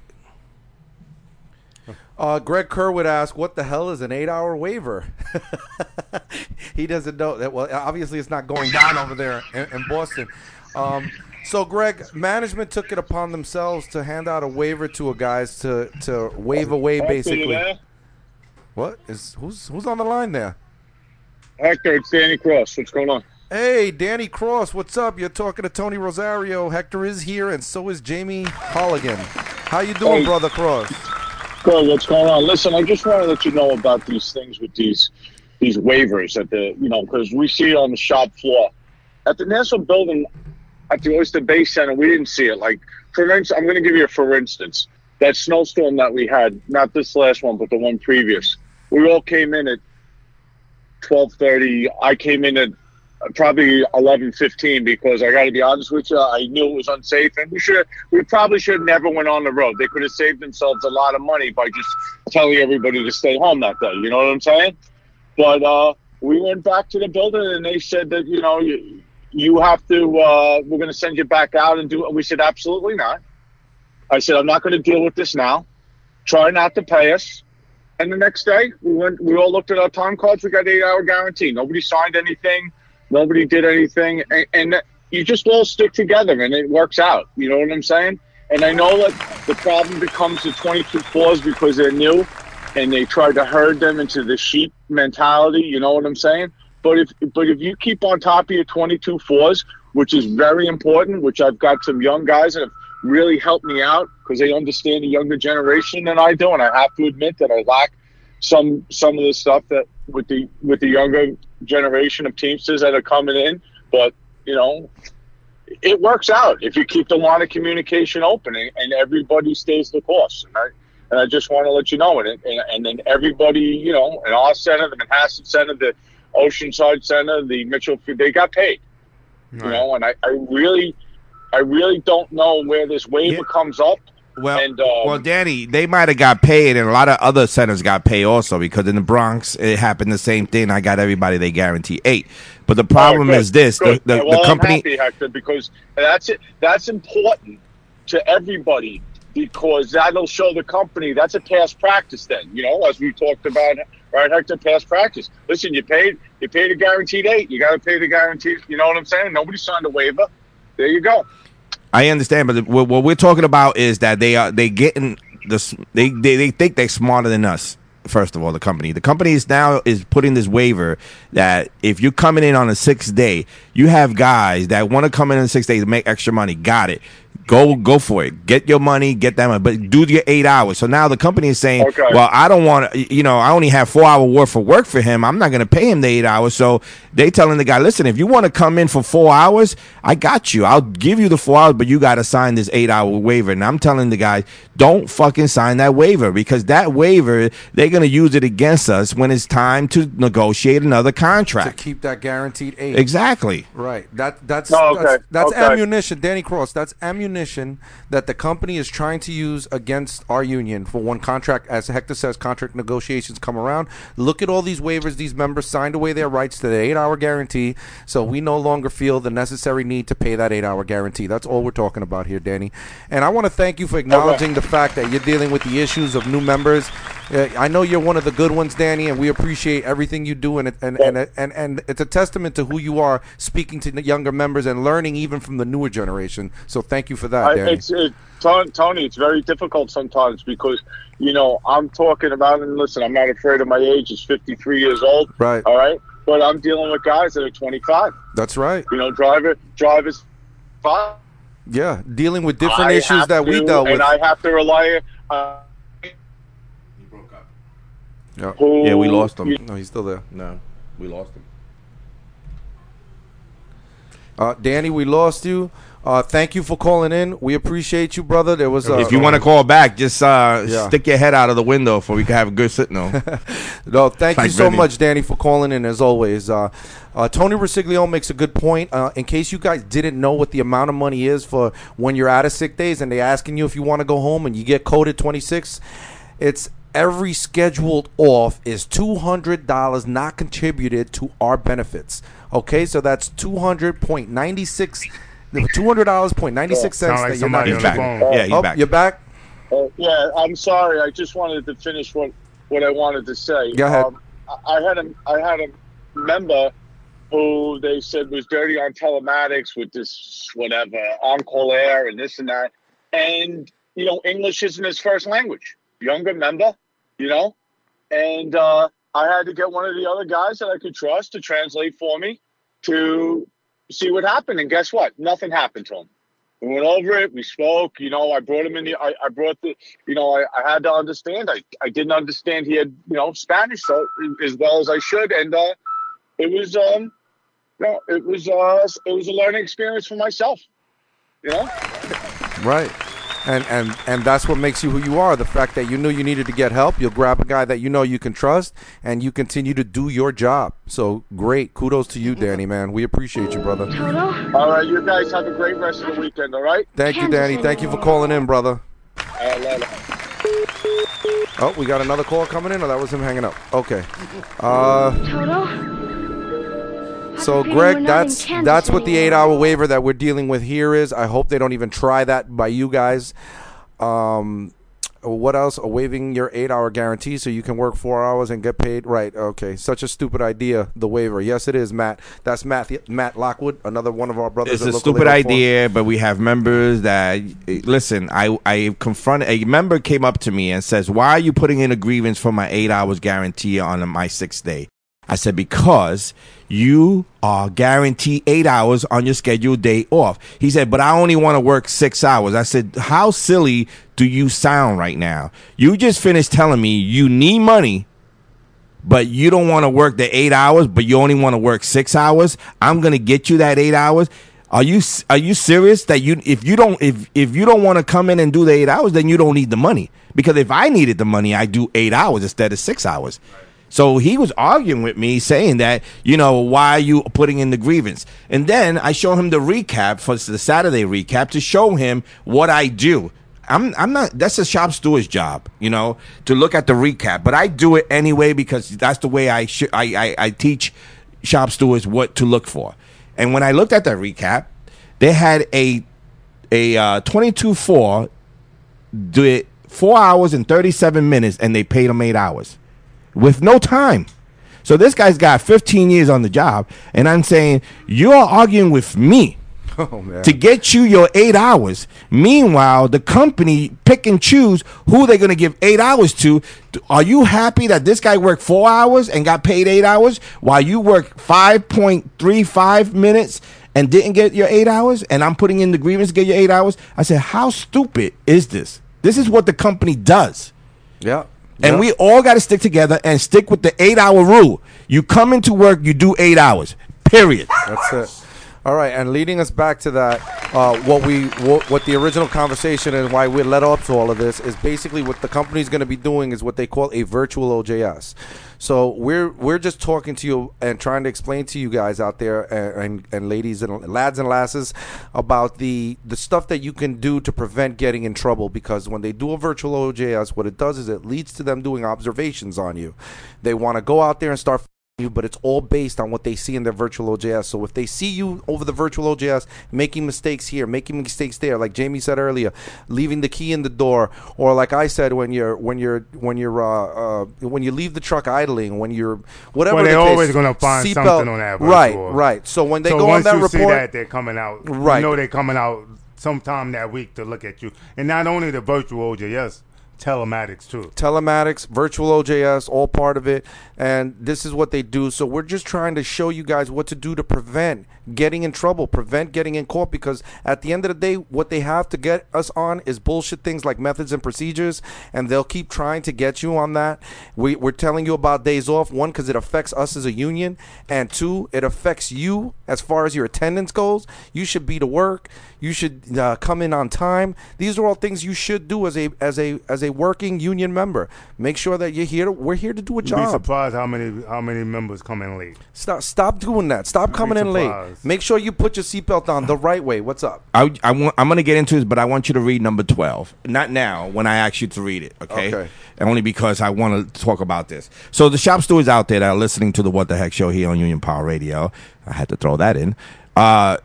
Uh, Greg Kerwood asked, what the hell is an eight-hour waiver? He doesn't know that. Well, obviously, it's not going down over there in, in Boston. Um, so, Greg, management took it upon themselves to hand out a waiver to a guys to, to waive away, basically. Hector, what? Is, who's, who's on the line there? Hector, it's Danny Cross. What's going on? Hey, Danny Cross, what's up? You're talking to Tony Rosario. Hector is here, and so is Jamie Holligan. How you doing, hey. Brother Cross? Well, what's going on? Listen, I just want to let you know about these things with these these waivers at the, you know, because we see it on the shop floor At the National Building, at the Oyster Bay Center, we didn't see it. Like, for instance, I'm going to give you a for instance. That snowstorm that we had, not this last one, but the one previous, we all came in at twelve thirty. I came in at probably eleven fifteen because I got to be honest with you, I knew it was unsafe, and we should we probably should have never went on the road. They could have saved themselves a lot of money by just telling everybody to stay home that day. You know what I'm saying? But uh, we went back to the building, and they said that, you know, you, you have to, uh, we're going to send you back out and do it. We said, absolutely not. I said, I'm not going to deal with this now. Try not to pay us. And the next day, we went. We all looked at our time cards. We got an eight-hour guarantee. Nobody signed anything. Nobody did anything. And, and you just all stick together, and it works out. You know what I'm saying? And I know that the problem becomes the twenty-two clause because they're new, and they try to herd them into the sheep mentality. You know what I'm saying? But if but if you keep on top of your twenty-two fours, which is very important, which I've got some young guys that have really helped me out because they understand the younger generation than I do, and I have to admit that I lack some some of the stuff that with the with the younger generation of Teamsters that are coming in. But you know, it works out if you keep the line of communication open and, and everybody stays the course. And I and I just want to let you know it. And, and then everybody, you know, in our center, the Manhasset Center, the Oceanside Center, the Mitchell, they got paid. Right. You know, and I, I really, I really don't know where this waiver yeah. comes up. Well, and, um, well, Danny, they might have got paid, and a lot of other centers got paid also, because in the Bronx, it happened the same thing. I got everybody, they guarantee eight. But the problem oh, good, is this. Good. The, the, well, the company, I'm happy, Hector, because that's it. That's important to everybody, because that'll show the company. That's a past practice then, you know, as we talked about. Right, Hector, past practice. Listen, you paid you paid a guaranteed eight. You got to pay the guaranteed. You know what I'm saying? Nobody signed a waiver. There you go. I understand, but what we're talking about is that they are they getting this. They, they they think they're smarter than us. First of all, the company. The company is now is putting this waiver that if you're coming in on a sixth day, you have guys that want to come in on six days to make extra money. Got it. Go go for it. Get your money. Get that money. But do your eight hours. So now the company is saying, okay, well, I don't want to, you know, I only have four hour worth of work for him. I'm not going to pay him the eight hours. So they telling the guy, listen, if you want to come in for four hours, I got you. I'll give you the four hours, but you got to sign this eight hour waiver. And I'm telling the guy, don't fucking sign that waiver, because that waiver, they're going to use it against us when it's time to negotiate another contract. To keep that guaranteed eight. Exactly. Right. That That's, oh, okay. that's, that's okay. ammunition. Danny Cross, that's ammunition that the company is trying to use against our union for one contract. As Hector says, contract negotiations come around. Look at all these waivers these members signed away their rights to the eight-hour guarantee, so we no longer feel the necessary need to pay that eight-hour guarantee. That's all we're talking about here, Danny. And I want to thank you for acknowledging okay. the fact that you're dealing with the issues of new members. Uh, I know you're one of the good ones, Danny, and we appreciate everything you do, and it, and, yeah. and, and, and and it's a testament to who you are, speaking to the younger members and learning even from the newer generation. So thank you for that, Danny. I, it's, it, Tony, it's very difficult sometimes because, you know, I'm talking about, and listen, I'm not afraid of my age. It's fifty-three years old. Right. All right. But I'm dealing with guys that are twenty-five. That's right. You know, driver, drivers, five. Yeah, dealing with different I issues that to, we dealt and with. And I have to rely on. Uh, he broke up. Yeah. Who, yeah, we lost him. You, no, he's still there. No, we lost him. Uh, Danny, we lost you. Uh, thank you for calling in. We appreciate you, brother. There was. Uh, if you want to call back, just uh, yeah. stick your head out of the window so we can have a good sit now. No, thank like you so Vinny. much, Danny, for calling in, as always. Uh, uh, Tony Resiglio makes a good point. Uh, in case you guys didn't know what the amount of money is for when you're out of sick days and they're asking you if you want to go home and you get coded twenty-six, it's every scheduled off is two hundred dollars not contributed to our benefits. Okay, so that's two hundred point nine six Two hundred dollars point ninety six yeah, cents. Like that you're back. Uh, yeah, you're back. You're back. Uh, yeah, I'm sorry. I just wanted to finish what, what I wanted to say. Go ahead. Um, I had a I had a member who they said was dirty on telematics with this whatever on call air and this and that, and you know English isn't his first language. Younger member, you know, and uh, I had to get one of the other guys that I could trust to translate for me to. See what happened, and guess what? Nothing happened to him. We went over it. We spoke. You know, I brought him in. The, I, I brought the. You know, I, I had to understand. I, I didn't understand. He had you know Spanish so as well as I should, and uh, it was um no, it was uh, it was a learning experience for myself, you know. Right, and and and that's what makes you who you are. The fact that you knew you needed to get help, you'll grab a guy that you know you can trust, and you continue to do your job. So great, kudos to you, Danny, man. We appreciate you, brother. All right, you guys have a great rest of the weekend. All right. Thank you, Danny. Thank you for calling in, brother. All right. Oh, we got another call coming in, or that was him hanging up. Okay. Uh, so, Greg, that's that's what the eight-hour waiver that we're dealing with here is. I hope they don't even try that by you guys. Um, what else? Waiving your eight-hour guarantee so you can work four hours and get paid. Right. Okay. Such a stupid idea, the waiver. Yes, it is, Matt. That's Matt Matt Lockwood, another one of our brothers. It's a Local stupid idea, four. But we have members that, listen, I, I confronted, a member came up to me and says, why are you putting in a grievance for my eight hours guarantee on my sixth day? I said, because you are guaranteed eight hours on your scheduled day off. He said, but I only want to work six hours. I said, how silly do you sound right now? You just finished telling me you need money, but you don't want to work the eight hours, but you only want to work six hours. I'm going to get you that eight hours. Are you are you serious that you if you don't if if you don't want to come in and do the eight hours, then you don't need the money? Because if I needed the money, I do eight hours instead of six hours. So he was arguing with me, saying that, you know, why are you putting in the grievance? And then I show him the recap for the Saturday recap to show him what I do. I'm I'm not, that's a shop steward's job, you know, to look at the recap. But I do it anyway because that's the way I sh- I, I, I teach shop stewards what to look for. And when I looked at that recap, they had a a uh, twenty-two four do it four hours and thirty-seven minutes, and they paid them eight hours. With no time. So this guy's got fifteen years on the job, and I'm saying, you're arguing with me oh, man. to get you your eight hours. Meanwhile, the company pick and choose who they're going to give eight hours to. Are you happy that this guy worked four hours and got paid eight hours while you work five point three five minutes and didn't get your eight hours? And I'm putting in the grievance to get your eight hours? I said, how stupid is this? This is what the company does. Yeah. And yep. we all got to stick together and stick with the eight-hour rule. You come into work, you do eight hours, period. That's it. All right, and leading us back to that, uh, what we what, what the original conversation and why we led up to all of this is basically what the company's going to be doing is what they call a virtual O J S. So we're we're just talking to you and trying to explain to you guys out there and, and, and ladies and lads and lasses about the, the stuff that you can do to prevent getting in trouble, because when they do a virtual O J S, what it does is it leads to them doing observations on you. They want to go out there and start you, but it's all based on what they see in their virtual O J S. So if they see you over the virtual O J S making mistakes here, making mistakes there, like Jamie said earlier, leaving the key in the door, or like I said, when you're when you're when you're uh, uh, when you leave the truck idling, when you're whatever. Well, they're the case, always going to find something belt, on that. Right, board. right. So when they so go on that report, once you see that they're coming out, right. You know they're coming out sometime that week to look at you, and not only the virtual O J S. Telematics too. Telematics, virtual O J S, all part of it. And this is what they do. So we're just trying to show you guys what to do to prevent getting in trouble, prevent getting in court, because at the end of the day, what they have to get us on is bullshit things like methods and procedures, and they'll keep trying to get you on that. We, we're telling you about days off, one, because it affects us as a union, and two, it affects you as far as your attendance goes. You should be to work. You should uh, come in on time. These are all things you should do as a as a as a working union member. Make sure that you're here. To, we're here to do a job. You'd be surprised how many how many members come in late. Stop stop doing that. Stop You'd coming in late. Make sure you put your seatbelt on the right way. What's up? I, I want, I'm going to get into this, but I want you to read number twelve. Not now, when I ask you to read it, okay? Okay. And only because I want to talk about this. So the shop stewards out there that are listening to the What the Heck show here on Union Power Radio, I had to throw that in. Uh,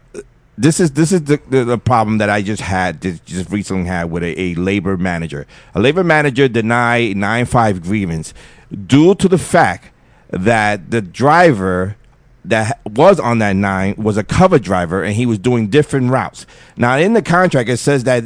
this is this is the, the, the problem that I just had, just recently had with a, a labor manager. A labor manager denied nine five grievance due to the fact that the driver that was on that nine was a cover driver, and he was doing different routes. Now, in the contract, it says that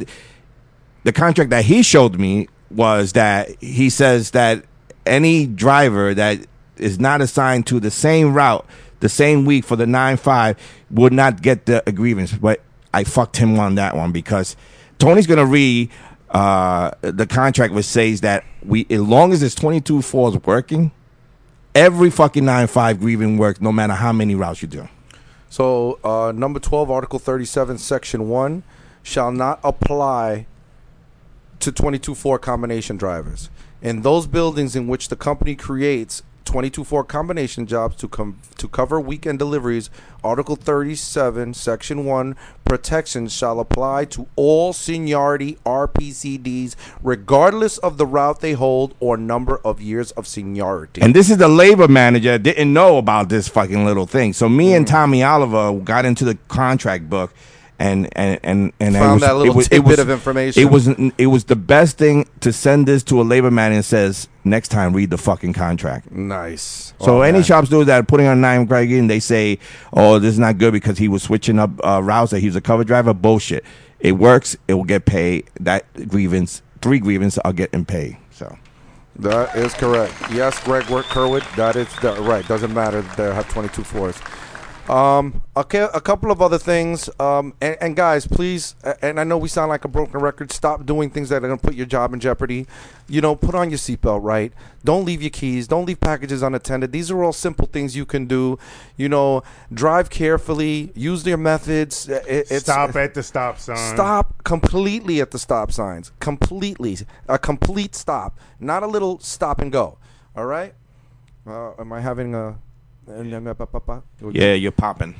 the contract that he showed me was that he says that any driver that is not assigned to the same route the same week for the nine five would not get the grievance. But I fucked him on that one because Tony's going to read uh, the contract, which says that we, as long as it's twenty-two four is working, every fucking nine five grieving works, no matter how many routes you do. So uh, number twelve, Article thirty-seven, Section one, shall not apply to twenty-two four combination drivers. In those buildings in which the company creates twenty-two four combination jobs to com- to cover weekend deliveries, Article thirty-seven, Section one, protections shall apply to all seniority R P C Ds, regardless of the route they hold or number of years of seniority. And this is the labor manager that didn't know about this fucking little thing. So me mm. and Tommy Oliver got into the contract book and and and, and found was, that little it was, tidbit it was, of information. It was it was the best thing to send this to a labor manager and says, next time, read the fucking contract. Nice. So oh, any man. shops do that, putting on nine Greg in, they say, oh, this is not good because he was switching up uh, routes, that he was a cover driver. Bullshit. It works. It will get paid. That grievance, three grievances are getting paid. So that is correct. Yes, Greg Kerwood, that is the, right. Doesn't matter. They have twenty-two fours. Um, okay, a couple of other things. Um, and, and guys, please, and I know we sound like a broken record, stop doing things that are going to put your job in jeopardy. You know, put on your seatbelt, right? Don't leave your keys. Don't leave packages unattended. These are all simple things you can do. You know, drive carefully. Use their methods. It, it's, stop at the stop sign. Stop completely at the stop signs. Completely. A complete stop. Not a little stop and go. All right? Uh, am I having a... Yeah, you're popping.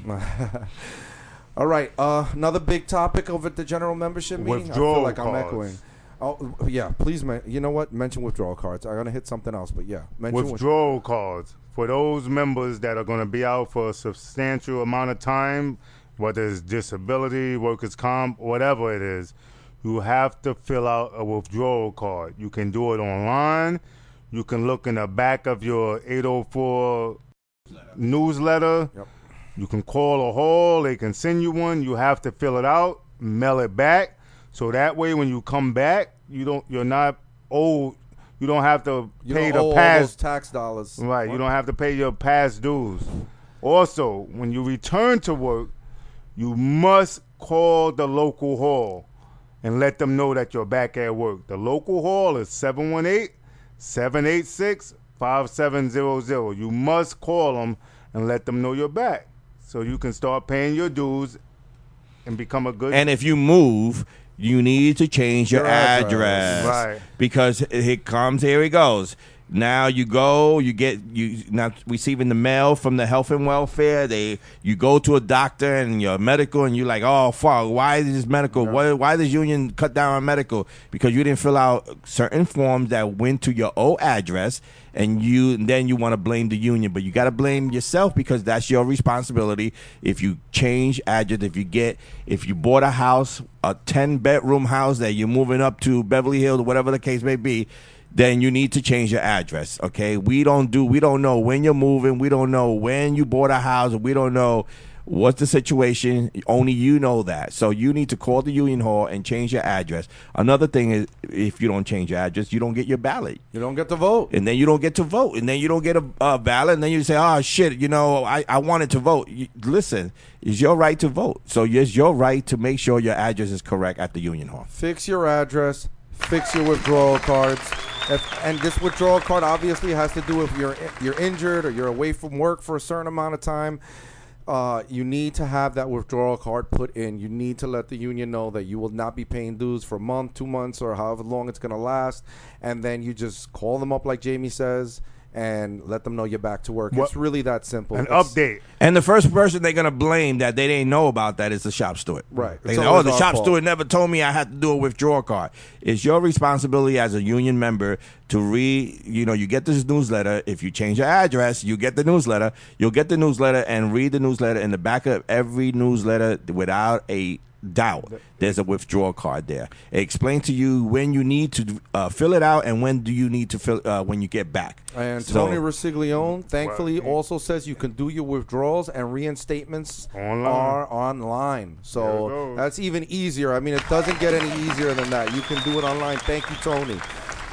All right. Uh, another big topic over at the general membership meeting. Withdrawal I feel like cards. I'm echoing. Oh, yeah, please, man. You know what? Mention withdrawal cards. I'm going to hit something else, but yeah. Mention withdrawal with- cards for those members that are going to be out for a substantial amount of time, whether it's disability, workers' comp, whatever it is, you have to fill out a withdrawal card. You can do it online. You can look in the back of your eight oh four newsletter. Yep. You can call a hall. They can send you one. You have to fill it out, mail it back, so that way when you come back, you don't. You're not owed. You don't have to you pay the past tax dollars. Right. What? You don't have to pay your past dues. Also, when you return to work, you must call the local hall and let them know that you're back at work. The local hall is seven one eight, seven eight six five seven zero zero. You must call them and let them know you're back, so you can start paying your dues and become a good. And if you move, you need to change your, your address. address, right? Because it comes. Here it goes. Now you go. You get you not receiving the mail from the health and welfare. They you go to a doctor and your medical, and you're like, oh fuck, why is this medical? Yeah. Why, why does union cut down on medical? Because you didn't fill out certain forms that went to your old address. And you and then you want to blame the union, but you got to blame yourself because that's your responsibility. If you change address, if you get, if you bought a house, a ten bedroom house that you're moving up to Beverly Hills, whatever the case may be, then you need to change your address. Okay, we don't do, we don't know when you're moving, we don't know when you bought a house, we don't know what's the situation. Only you know that. So you need to call the union hall and change your address. Another thing is, if you don't change your address, you don't get your ballot. You don't get to vote. And then you don't get to vote. And then you don't get a, a ballot. And then you say, oh, shit, you know, I, I wanted to vote. You, listen, it's your right to vote. So it's your right to make sure your address is correct at the union hall. Fix your address. Fix your withdrawal cards. If, and this withdrawal card obviously has to do if you're you're injured or you're away from work for a certain amount of time. Uh, you need to have that withdrawal card put in. You need to let the union know that you will not be paying dues for a month, two months, or however long it's going to last. And then you just call them up like Jamie says and let them know you're back to work. What? It's really that simple. An it's, update. And the first person they're going to blame that they didn't know about that is the shop steward. Right. They say, oh, the shop fault. steward never told me I had to do a withdrawal card. It's your responsibility as a union member to read, you know, you get this newsletter. If you change your address, you get the newsletter. You'll get the newsletter and read the newsletter. In the back of every newsletter, without a doubt, there's a withdrawal card there. It explains to you when you need to uh, fill it out and when do you need to fill uh, when you get back. And so, Tony Resiglione, thankfully, well, also says you can do your withdrawals and reinstatements online. are online. So that's even easier. I mean, it doesn't get any easier than that. You can do it online. Thank you, Tony.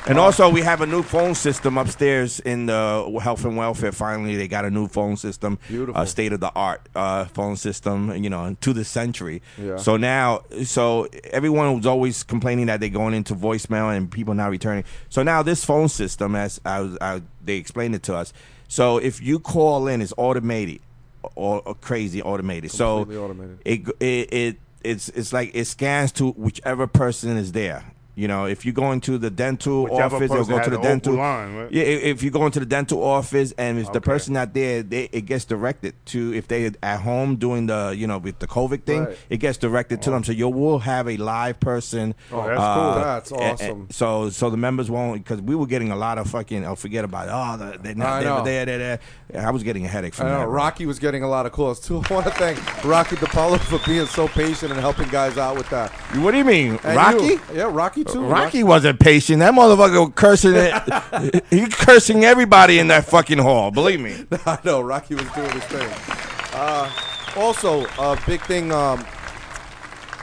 And also, we have a new phone system upstairs in the health and welfare. Finally, they got a new phone system, beautiful, uh, state of the art uh, phone system, you know, to the century. Yeah. So now, so everyone was always complaining that they're going into voicemail and people not returning. So now this phone system, as I, I, they explained it to us, so if you call in, it's automated. all, all crazy automated. Completely so automated. It, it it it's it's like it scans to whichever person is there. You know, if you go into the dental whichever office, they'll go to the dental line, right? Yeah, if you go into the dental office and if okay. the person not there, they, it gets directed to if they're at home doing the, you know, with the COVID thing, right. it gets directed oh. to them. So you will have a live person. Oh, that's uh, cool. That's awesome. And, and so, so the members won't, because we were getting a lot of fucking, oh, forget about it. Oh, the, they're not there, they're there, they're there. I was getting a headache from I know. that. Rocky was getting a lot of calls too. I want to thank Rocky DePaulo for being so patient and helping guys out with that. What do you mean, and Rocky? You, yeah, Rocky. Too. Rocky, Rocky wasn't patient. That motherfucker was cursing it. He cursing everybody in that fucking hall. Believe me. I know Rocky was doing his thing. Uh, also, a uh, big thing. Um,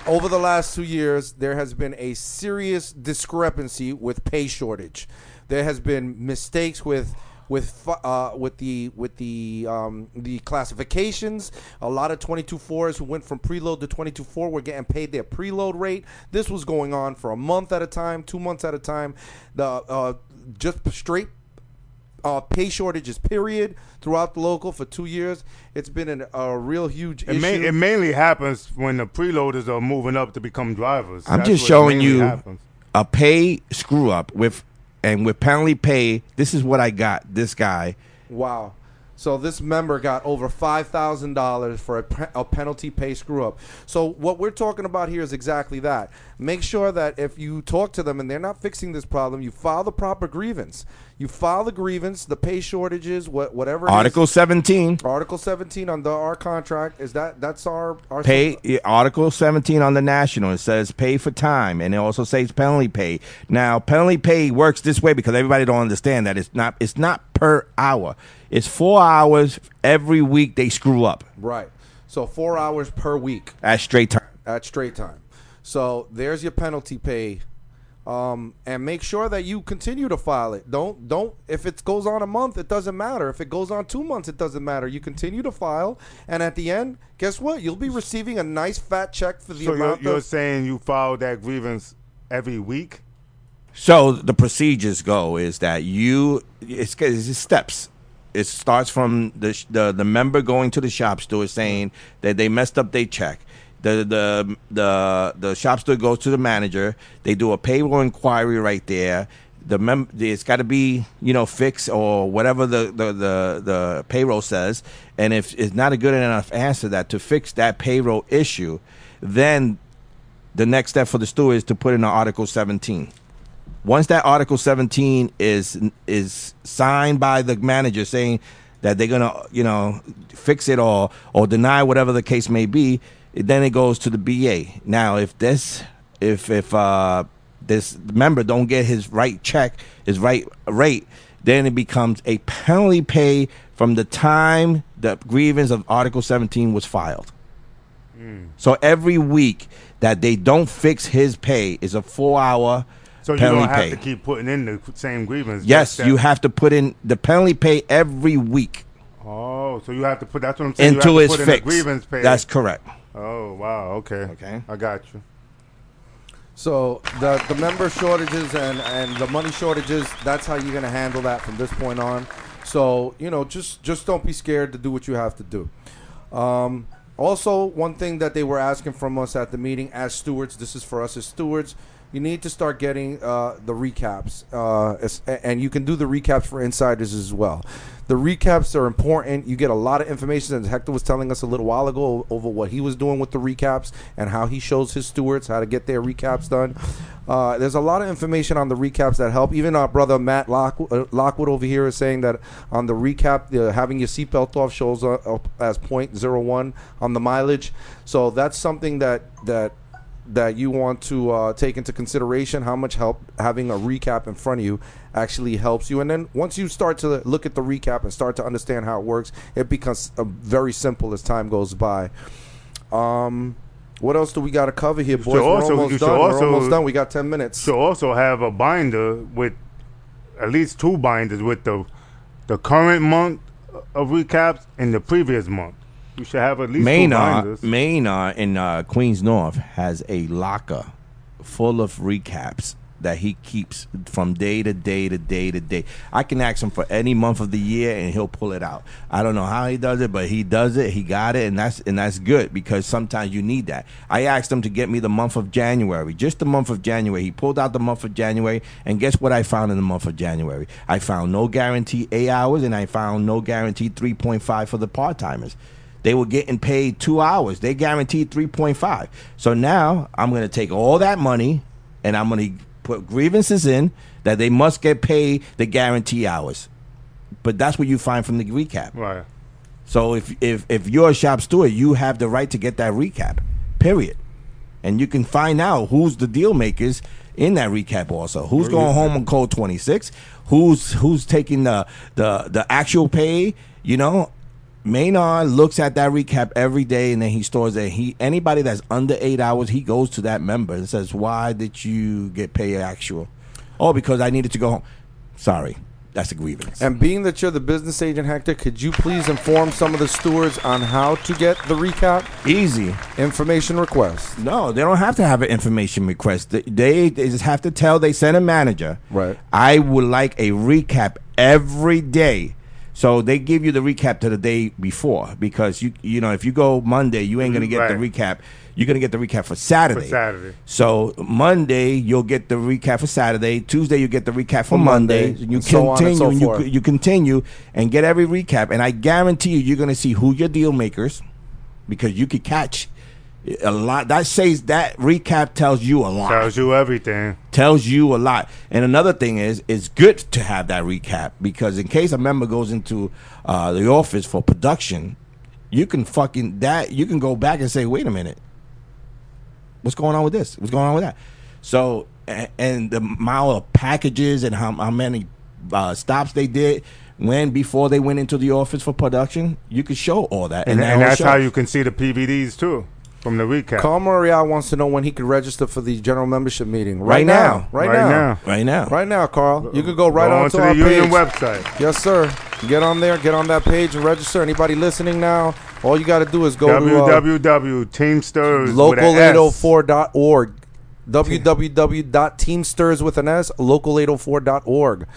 over the last two years, there has been a serious discrepancy with pay shortage. There has been mistakes with with uh, with the with the um, the classifications. A lot of twenty-two fours who went from preload to twenty-two four were getting paid their preload rate. This was going on for a month at a time, two months at a time. The uh, just straight uh, pay shortages, period, throughout the local for two years. It's been an, a real huge it issue. Ma- it mainly happens when the preloaders are moving up to become drivers. I'm That's just showing you happens. a pay screw up with. And with penalty pay, this is what I got, this guy. Wow. So this member got over five thousand dollars for a, pe- a penalty pay screw-up. So what we're talking about here is exactly that. Make sure that if you talk to them and they're not fixing this problem, you file the proper grievance. You file the grievance, the pay shortages, what, whatever it is. Article seventeen. Article seventeen on the, our contract. Is that that's our, our pay? Sub- Article seventeen on the national. It says pay for time, and it also says penalty pay. Now, penalty pay works this way because everybody don't understand that it's not it's not per hour. It's four hours every week they screw up. Right. So four hours per week at straight time. At straight time. So there's your penalty pay. Um, and make sure that you continue to file it. Don't don't. If it goes on a month, it doesn't matter. If it goes on two months, it doesn't matter. You continue to file, and at the end, guess what? You'll be receiving a nice fat check for the so amount. You're, you're of- saying you filed that grievance every week? So the procedures go is that you it's, it's steps. It starts from the, the the member going to the shop steward saying that they messed up their check. The the the the shop steward goes to the manager. They do a payroll inquiry right there. The mem- it's got to be, you know, fixed or whatever the, the, the, the payroll says. And if it's not a good enough answer that to fix that payroll issue, then the next step for the steward is to put in an Article seventeen. Once that Article seventeen is is signed by the manager saying that they're gonna, you know, fix it or or deny whatever the case may be. Then it goes to the B A. Now, if this, if if uh, this member don't get his right check, his right rate, then it becomes a penalty pay from the time the grievance of Article seventeen was filed. Mm. So every week that they don't fix his pay is a four-hour. So you don't have pay. to keep putting in the same grievance. Yes, you have to put in the penalty pay every week. Oh, so you have to put. That's what I'm saying. Until it's fixed. Grievance pay. That's correct. Oh, wow. Okay. Okay. I got you. So the the member shortages and, and the money shortages, that's how you're going to handle that from this point on. So, you know, just, just don't be scared to do what you have to do. Um, also, one thing that they were asking from us at the meeting as stewards, this is for us as stewards, you need to start getting uh, the recaps. Uh, and you can do the recaps for insiders as well. The recaps are important. You get a lot of information, and Hector was telling us a little while ago over what he was doing with the recaps and how he shows his stewards how to get their recaps done. Uh, there's a lot of information on the recaps that help. Even our brother Matt Lockwood, Lockwood over here is saying that on the recap, the, having your seatbelt off shows up as point zero one on the mileage. So that's something that that that you want to uh, take into consideration, how much help having a recap in front of you actually helps you. And then once you start to look at the recap and start to understand how it works, it becomes uh, very simple as time goes by. Um, what else do we got to cover here, boys? We're also, almost done. Also, We're almost done. We got ten minutes. So also have a binder with at least two binders with the the current month of recaps and the previous month. You should have at least Maynard, two binders. Maynard in uh, Queens North has a locker full of recaps that he keeps from day to day to day to day. I can ask him for any month of the year and he'll pull it out. I don't know how he does it, but he does it. He got it, and that's and that's good, because sometimes you need that. I asked him to get me the month of January, just the month of January. He pulled out the month of January, and guess what I found in the month of January? I found no guaranteed eight hours, and I found no guaranteed three point five for the part-timers. They were getting paid two hours. They guaranteed three point five. So now I'm going to take all that money, and I'm going to put grievances in that they must get paid the guarantee hours. But that's what you find from the recap. Right. So if, if, if you're a shop steward, you have the right to get that recap, period. And you can find out who's the deal makers in that recap also. Who's going home on code twenty-six? Who's who's taking the, the, the actual pay, you know? Maynard looks at that recap every day, and then he stores it. He anybody that's under eight hours, he goes to that member and says, "Why did you get paid actual?" "Oh, because I needed to go home." Sorry, that's a grievance. And being that you're the business agent, Hector, could you please inform some of the stewards on how to get the recap? Easy. Information request. No, they don't have to have an information request. They, they, they just have to tell. They send a manager. Right. I would like a recap every day. So they give you the recap to the day before, because you you know if you go Monday, you ain't gonna get right. the recap. You're gonna get the recap for Saturday. For Saturday. So Monday you'll get the recap for Saturday. Tuesday you get the recap for Monday. Monday. You and continue, so on and so and you, you continue and get every recap. And I guarantee you, you're gonna see who your deal makers, because you could catch a lot. That says that recap tells you a lot. Tells you everything. Tells you a lot. And another thing is, it's good to have that recap, because in case a member goes into uh, the office for production, you can fucking that you can go back and say, wait a minute, what's going on with this? What's going on with that? So and, and the amount of packages and how, how many uh, stops they did. When, before they went into the office for production, you can show all that. And, and, that and that's show. How you can see the P V Ds too. From the recap. Carl Morial wants to know when he could register for the general membership meeting. Right, right, now. Now. right, right now. now. Right now. Right now. Right now, Carl. You can go right go on onto to our the page. Union website. Yes, sir. Get on there. Get on that page and register. Anybody listening now, all you got to do is go w- to uh, w w w dot teamsters local eight oh four dot org. w w w dot teamsters with an S local eight oh four dot org.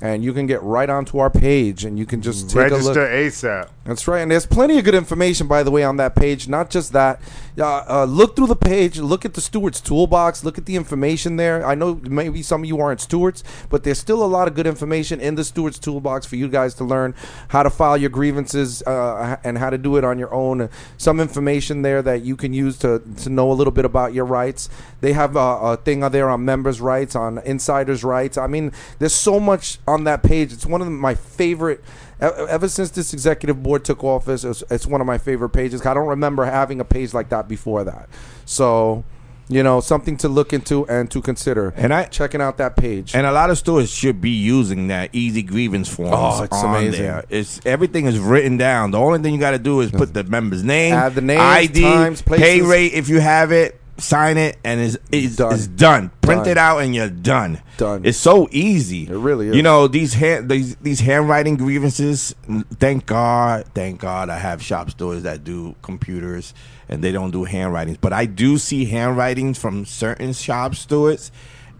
And you can get right onto our page, and you can just take register a look. ASAP. That's right. And there's plenty of good information, by the way, on that page. Not just that. Uh, uh, look through the page. Look at the Stewards Toolbox. Look at the information there. I know maybe some of you aren't stewards, but there's still a lot of good information in the Stewards Toolbox for you guys to learn how to file your grievances uh, and how to do it on your own. Some information there that you can use to, to know a little bit about your rights. They have a, a thing there on members' rights, on insiders' rights. I mean, there's so much on that page. It's one of my favorite. Ever since this executive board took office, it's one of my favorite pages. I don't remember having a page like that before that. So, you know, something to look into and to consider. And I checking out that page. And a lot of stewards should be using that easy grievance form. Oh, it's amazing. There. It's everything is written down. The only thing you got to do is put the member's name, add the name, I D, times, places, pay rate if you have it. Sign it, and it's, it's done. It's done. Print done. It out, and you're done. Done. It's so easy. It really is. You know, these hand, these these handwriting grievances, thank God, thank God I have shop stewards that do computers, and they don't do handwritings. But I do see handwritings from certain shop stewards,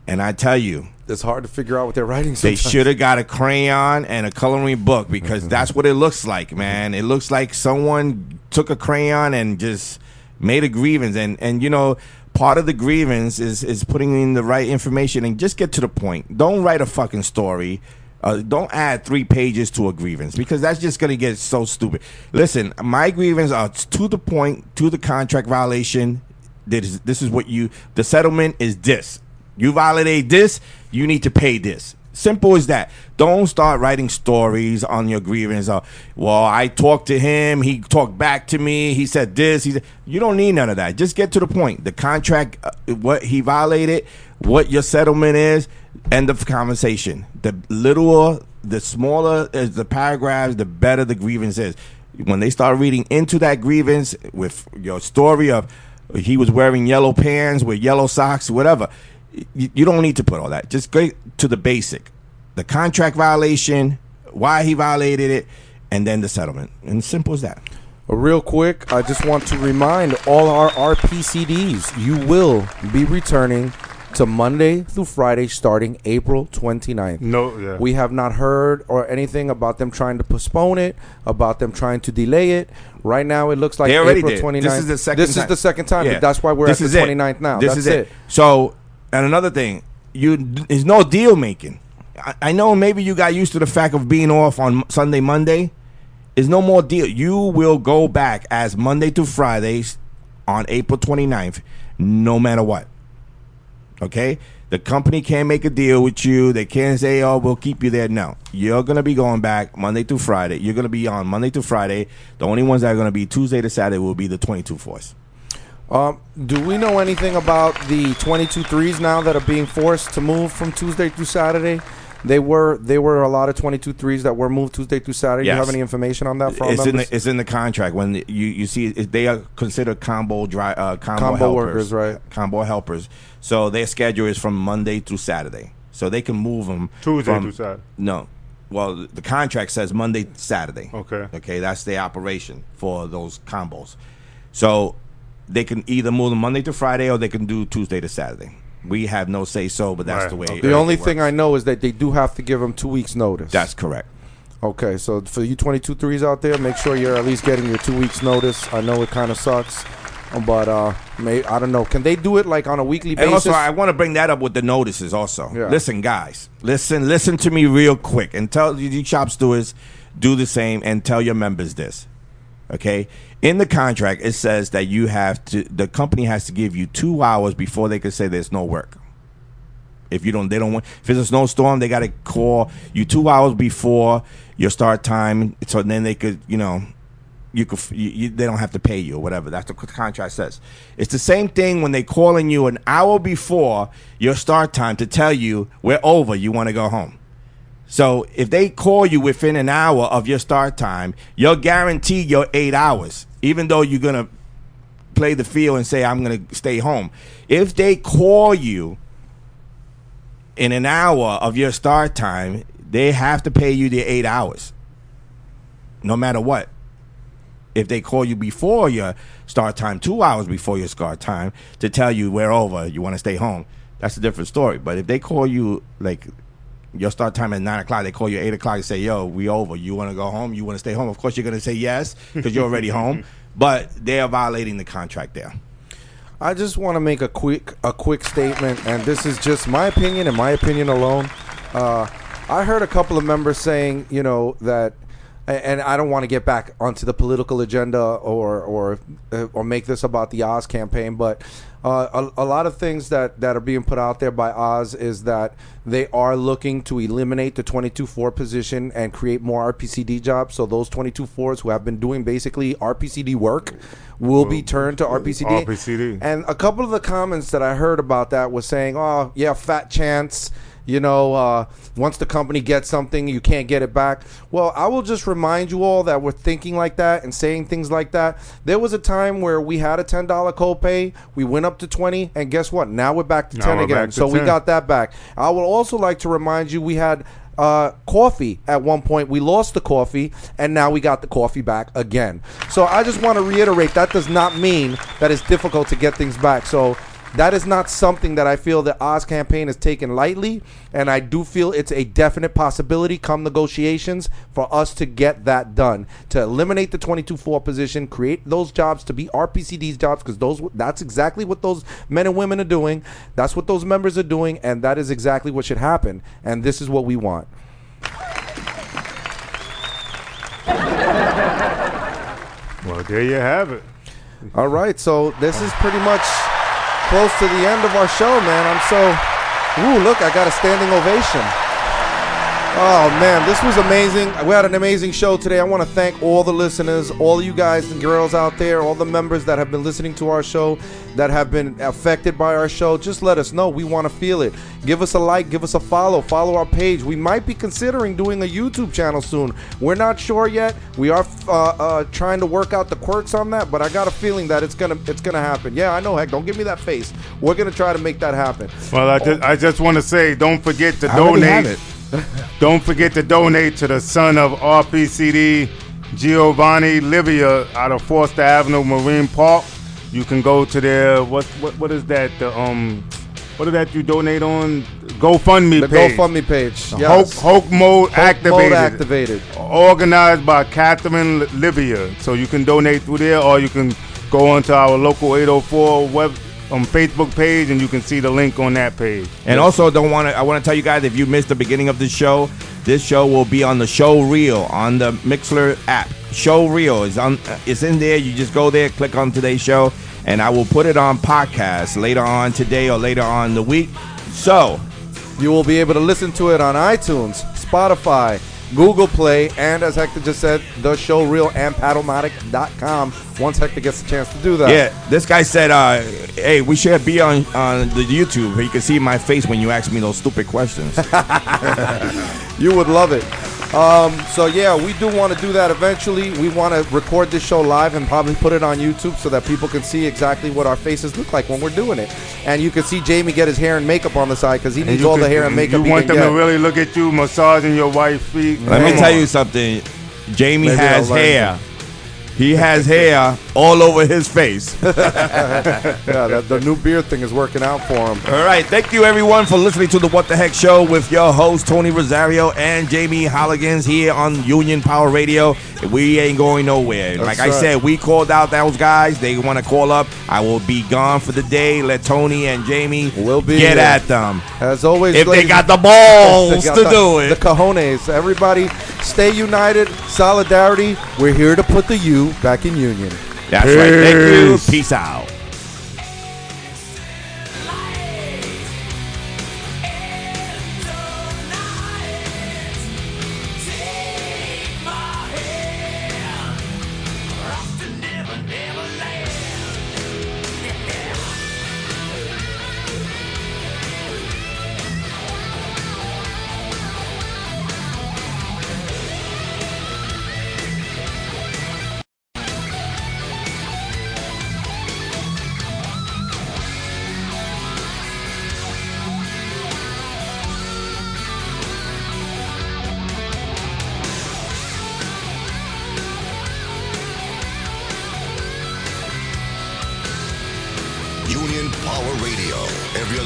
and I tell you, it's hard to figure out what they're writing sometimes. They should have got a crayon and a coloring book, because that's what it looks like, man. It looks like someone took a crayon and just... made a grievance, and, and you know, part of the grievance is, is putting in the right information and just get to the point. Don't write a fucking story. Uh, don't add three pages to a grievance, because that's just going to get so stupid. Listen, my grievances are to the point, to the contract violation. This is, this is what you, the settlement is this. You violate this, you need to pay this. Simple as that. Don't start writing stories on your grievance. Uh, well, I talked to him. He talked back to me. He said this. He said, you don't need none of that. Just get to the point. The contract, uh, what he violated, what your settlement is, end of conversation. The littler, the smaller is the paragraphs, the better the grievance is. When they start reading into that grievance with your story of he was wearing yellow pants with yellow socks, whatever, you don't need to put all that. Just go to the basic. The contract violation, why he violated it, and then the settlement. And simple as that. Real quick, I just want to remind all our R P C Ds, you will be returning to Monday through Friday starting April twenty-ninth. No, yeah. We have not heard or anything about them trying to postpone it, about them trying to delay it. Right now it looks like they already April did. twenty-ninth. This is the second this time. This is the second time. Yeah. That's why we're this at the twenty-ninth it. now. This That's is it. it. So, and another thing, you there's no deal making. I, I know maybe you got used to the fact of being off on Sunday, Monday. There's no more deal. You will go back as Monday to Fridays on April twenty-ninth, no matter what. Okay? The company can't make a deal with you. They can't say, oh, we'll keep you there. No. You're going to be going back Monday to Friday. You're going to be on Monday to Friday. The only ones that are going to be Tuesday to Saturday will be the twenty-two force. Um, do we know anything about the twenty-two threes now that are being forced to move from Tuesday through Saturday? They were they were a lot of twenty-two threes that were moved Tuesday through Saturday. Yes. Do you have any information on that? It's in, the, it's in the contract. When the, you, you see it, they are considered combo dry, uh, combo, combo helpers, workers, right? Combo helpers. So their schedule is from Monday through Saturday. So they can move them Tuesday from, through Saturday. No, well the contract says Monday Saturday. Okay, okay, that's their operation for those combos. So they can either move them Monday to Friday or they can do Tuesday to Saturday. We have no say so, but that's right. the way. Okay. The only thing I know is that they do have to give them two weeks' notice. That's correct. Okay, so for you twenty-two threes out there, make sure you're at least getting your two weeks' notice. I know it kind of sucks, but uh, may, I don't know. Can they do it like on a weekly basis? And also, I want to bring that up with the notices also. Yeah. Listen, guys, listen, listen to me real quick, and tell you shop stewards do the same, and tell your members this. Okay, in the contract it says that you have to, the company has to give you two hours before they can say there's no work. If you don't, they don't want. If it's a snowstorm, they got to call you two hours before your start time, so then they could, you know, you could, you, you, they don't have to pay you or whatever. That's what the contract says. It's the same thing when they calling you an hour before your start time to tell you we're over, you want to go home. So if they call you within an hour of your start time, you're guaranteed your eight hours, even though you're going to play the field and say, I'm going to stay home. If they call you in an hour of your start time, they have to pay you the eight hours, no matter what. If they call you before your start time, two hours before your start time, to tell you we're over, you want to stay home, that's a different story. But if they call you like... your start time at nine o'clock, they call you eight o'clock and say, yo, we over. You want to go home? You want to stay home? Of course you're going to say yes because you're already home, but they are violating the contract there. I just want to make a quick a quick statement, and this is just my opinion and my opinion alone. Uh, I heard a couple of members saying, you know, that, and I don't want to get back onto the political agenda or or or make this about the Oz campaign, but uh, a, a lot of things that, that are being put out there by Oz is that they are looking to eliminate the twenty-two four position and create more R P C D jobs. So those twenty-two fours who have been doing basically R P C D work will be turned to R P C D. R P C D. And a couple of the comments that I heard about that was saying, oh, yeah, fat chance. You know, uh, once the company gets something, you can't get it back. Well, I will just remind you all that we're thinking like that and saying things like that. There was a time where we had a ten dollars copay. We went up to twenty dollars, and guess what? Now we're back to now ten again. To so ten. We got that back. I would also like to remind you we had uh, coffee at one point. We lost the coffee, and now we got the coffee back again. So I just want to reiterate that does not mean that it's difficult to get things back. So that is not something that I feel the Oz campaign is taking lightly, and I do feel it's a definite possibility come negotiations for us to get that done, to eliminate the twenty-two four position, create those jobs to be R P C D's jobs, because those that's exactly what those men and women are doing. That's what those members are doing, and that is exactly what should happen, and this is what we want. Well, there you have it. All right, so this is pretty much... close to the end of our show, man. I'm so... Ooh, look, I got a standing ovation. Oh, man, this was amazing. We had an amazing show today. I want to thank all the listeners, all you guys and girls out there, all the members that have been listening to our show, that have been affected by our show. Just let us know. We want to feel it. Give us a like. Give us a follow. Follow our page. We might be considering doing a YouTube channel soon. We're not sure yet. We are uh, uh, trying to work out the quirks on that, but I got a feeling that it's gonna it's gonna happen. Yeah, I know. Heck, don't give me that face. We're gonna try to make that happen. Well, I just, I just want to say, don't forget to I donate. Have it. Don't forget to donate to the son of R P C D, Giovanni Livia, out of Forster Avenue, Marine Park. You can go to their, what, what, what is that? The um, what did that you donate on? GoFundMe the page. The GoFundMe page. Yes. Hulk, Hulk mode Hulk activated. Mode activated. Organized by Catherine Livia. So you can donate through there, or you can go onto our Local eight oh four web um, Facebook page, and you can see the link on that page. And also, don't want to. I want to tell you guys, if you missed the beginning of this show, this show will be on the Show Reel on the Mixler app. Show Reel is on. It's in there. You just go there, click on today's show, and I will put it on podcast later on today or later on the week. So you will be able to listen to it on iTunes, Spotify, Google Play, and as Hector just said, the Show Reel and Paddlematic dot com once Hector gets a chance to do that. Yeah, this guy said, uh, hey, we should be on, on the YouTube where you can see my face when you ask me those stupid questions. You would love it. Um, so, yeah, we do want to do that eventually. We want to record this show live and probably put it on YouTube so that people can see exactly what our faces look like when we're doing it. And you can see Jamie get his hair and makeup on the side because he needs all could, the hair and makeup you he want them get. To really look at you massaging your wife's feet. Let Come me tell on. You something. Jamie Maybe has hair. He has hair all over his face. Yeah, the, the new beard thing is working out for him. All right. Thank you, everyone, for listening to the What the Heck Show with your hosts, Tony Rosario and Jamie Holligans, here on Union Power Radio. We ain't going nowhere. That's like I right. said, we called out those guys. They want to call up. I will be gone for the day. Let Tony and Jamie we'll be get here. At them. As always, if ladies, they got the balls got to the, do it. The cojones. Everybody, stay united. Solidarity. We're here to put the U back in union. That's Peace. Right. Thank you. Peace out.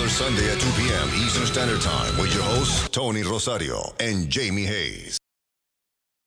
Sunday at two p.m. Eastern Standard Time with your hosts, Tony Rosario and Jamie Hayes.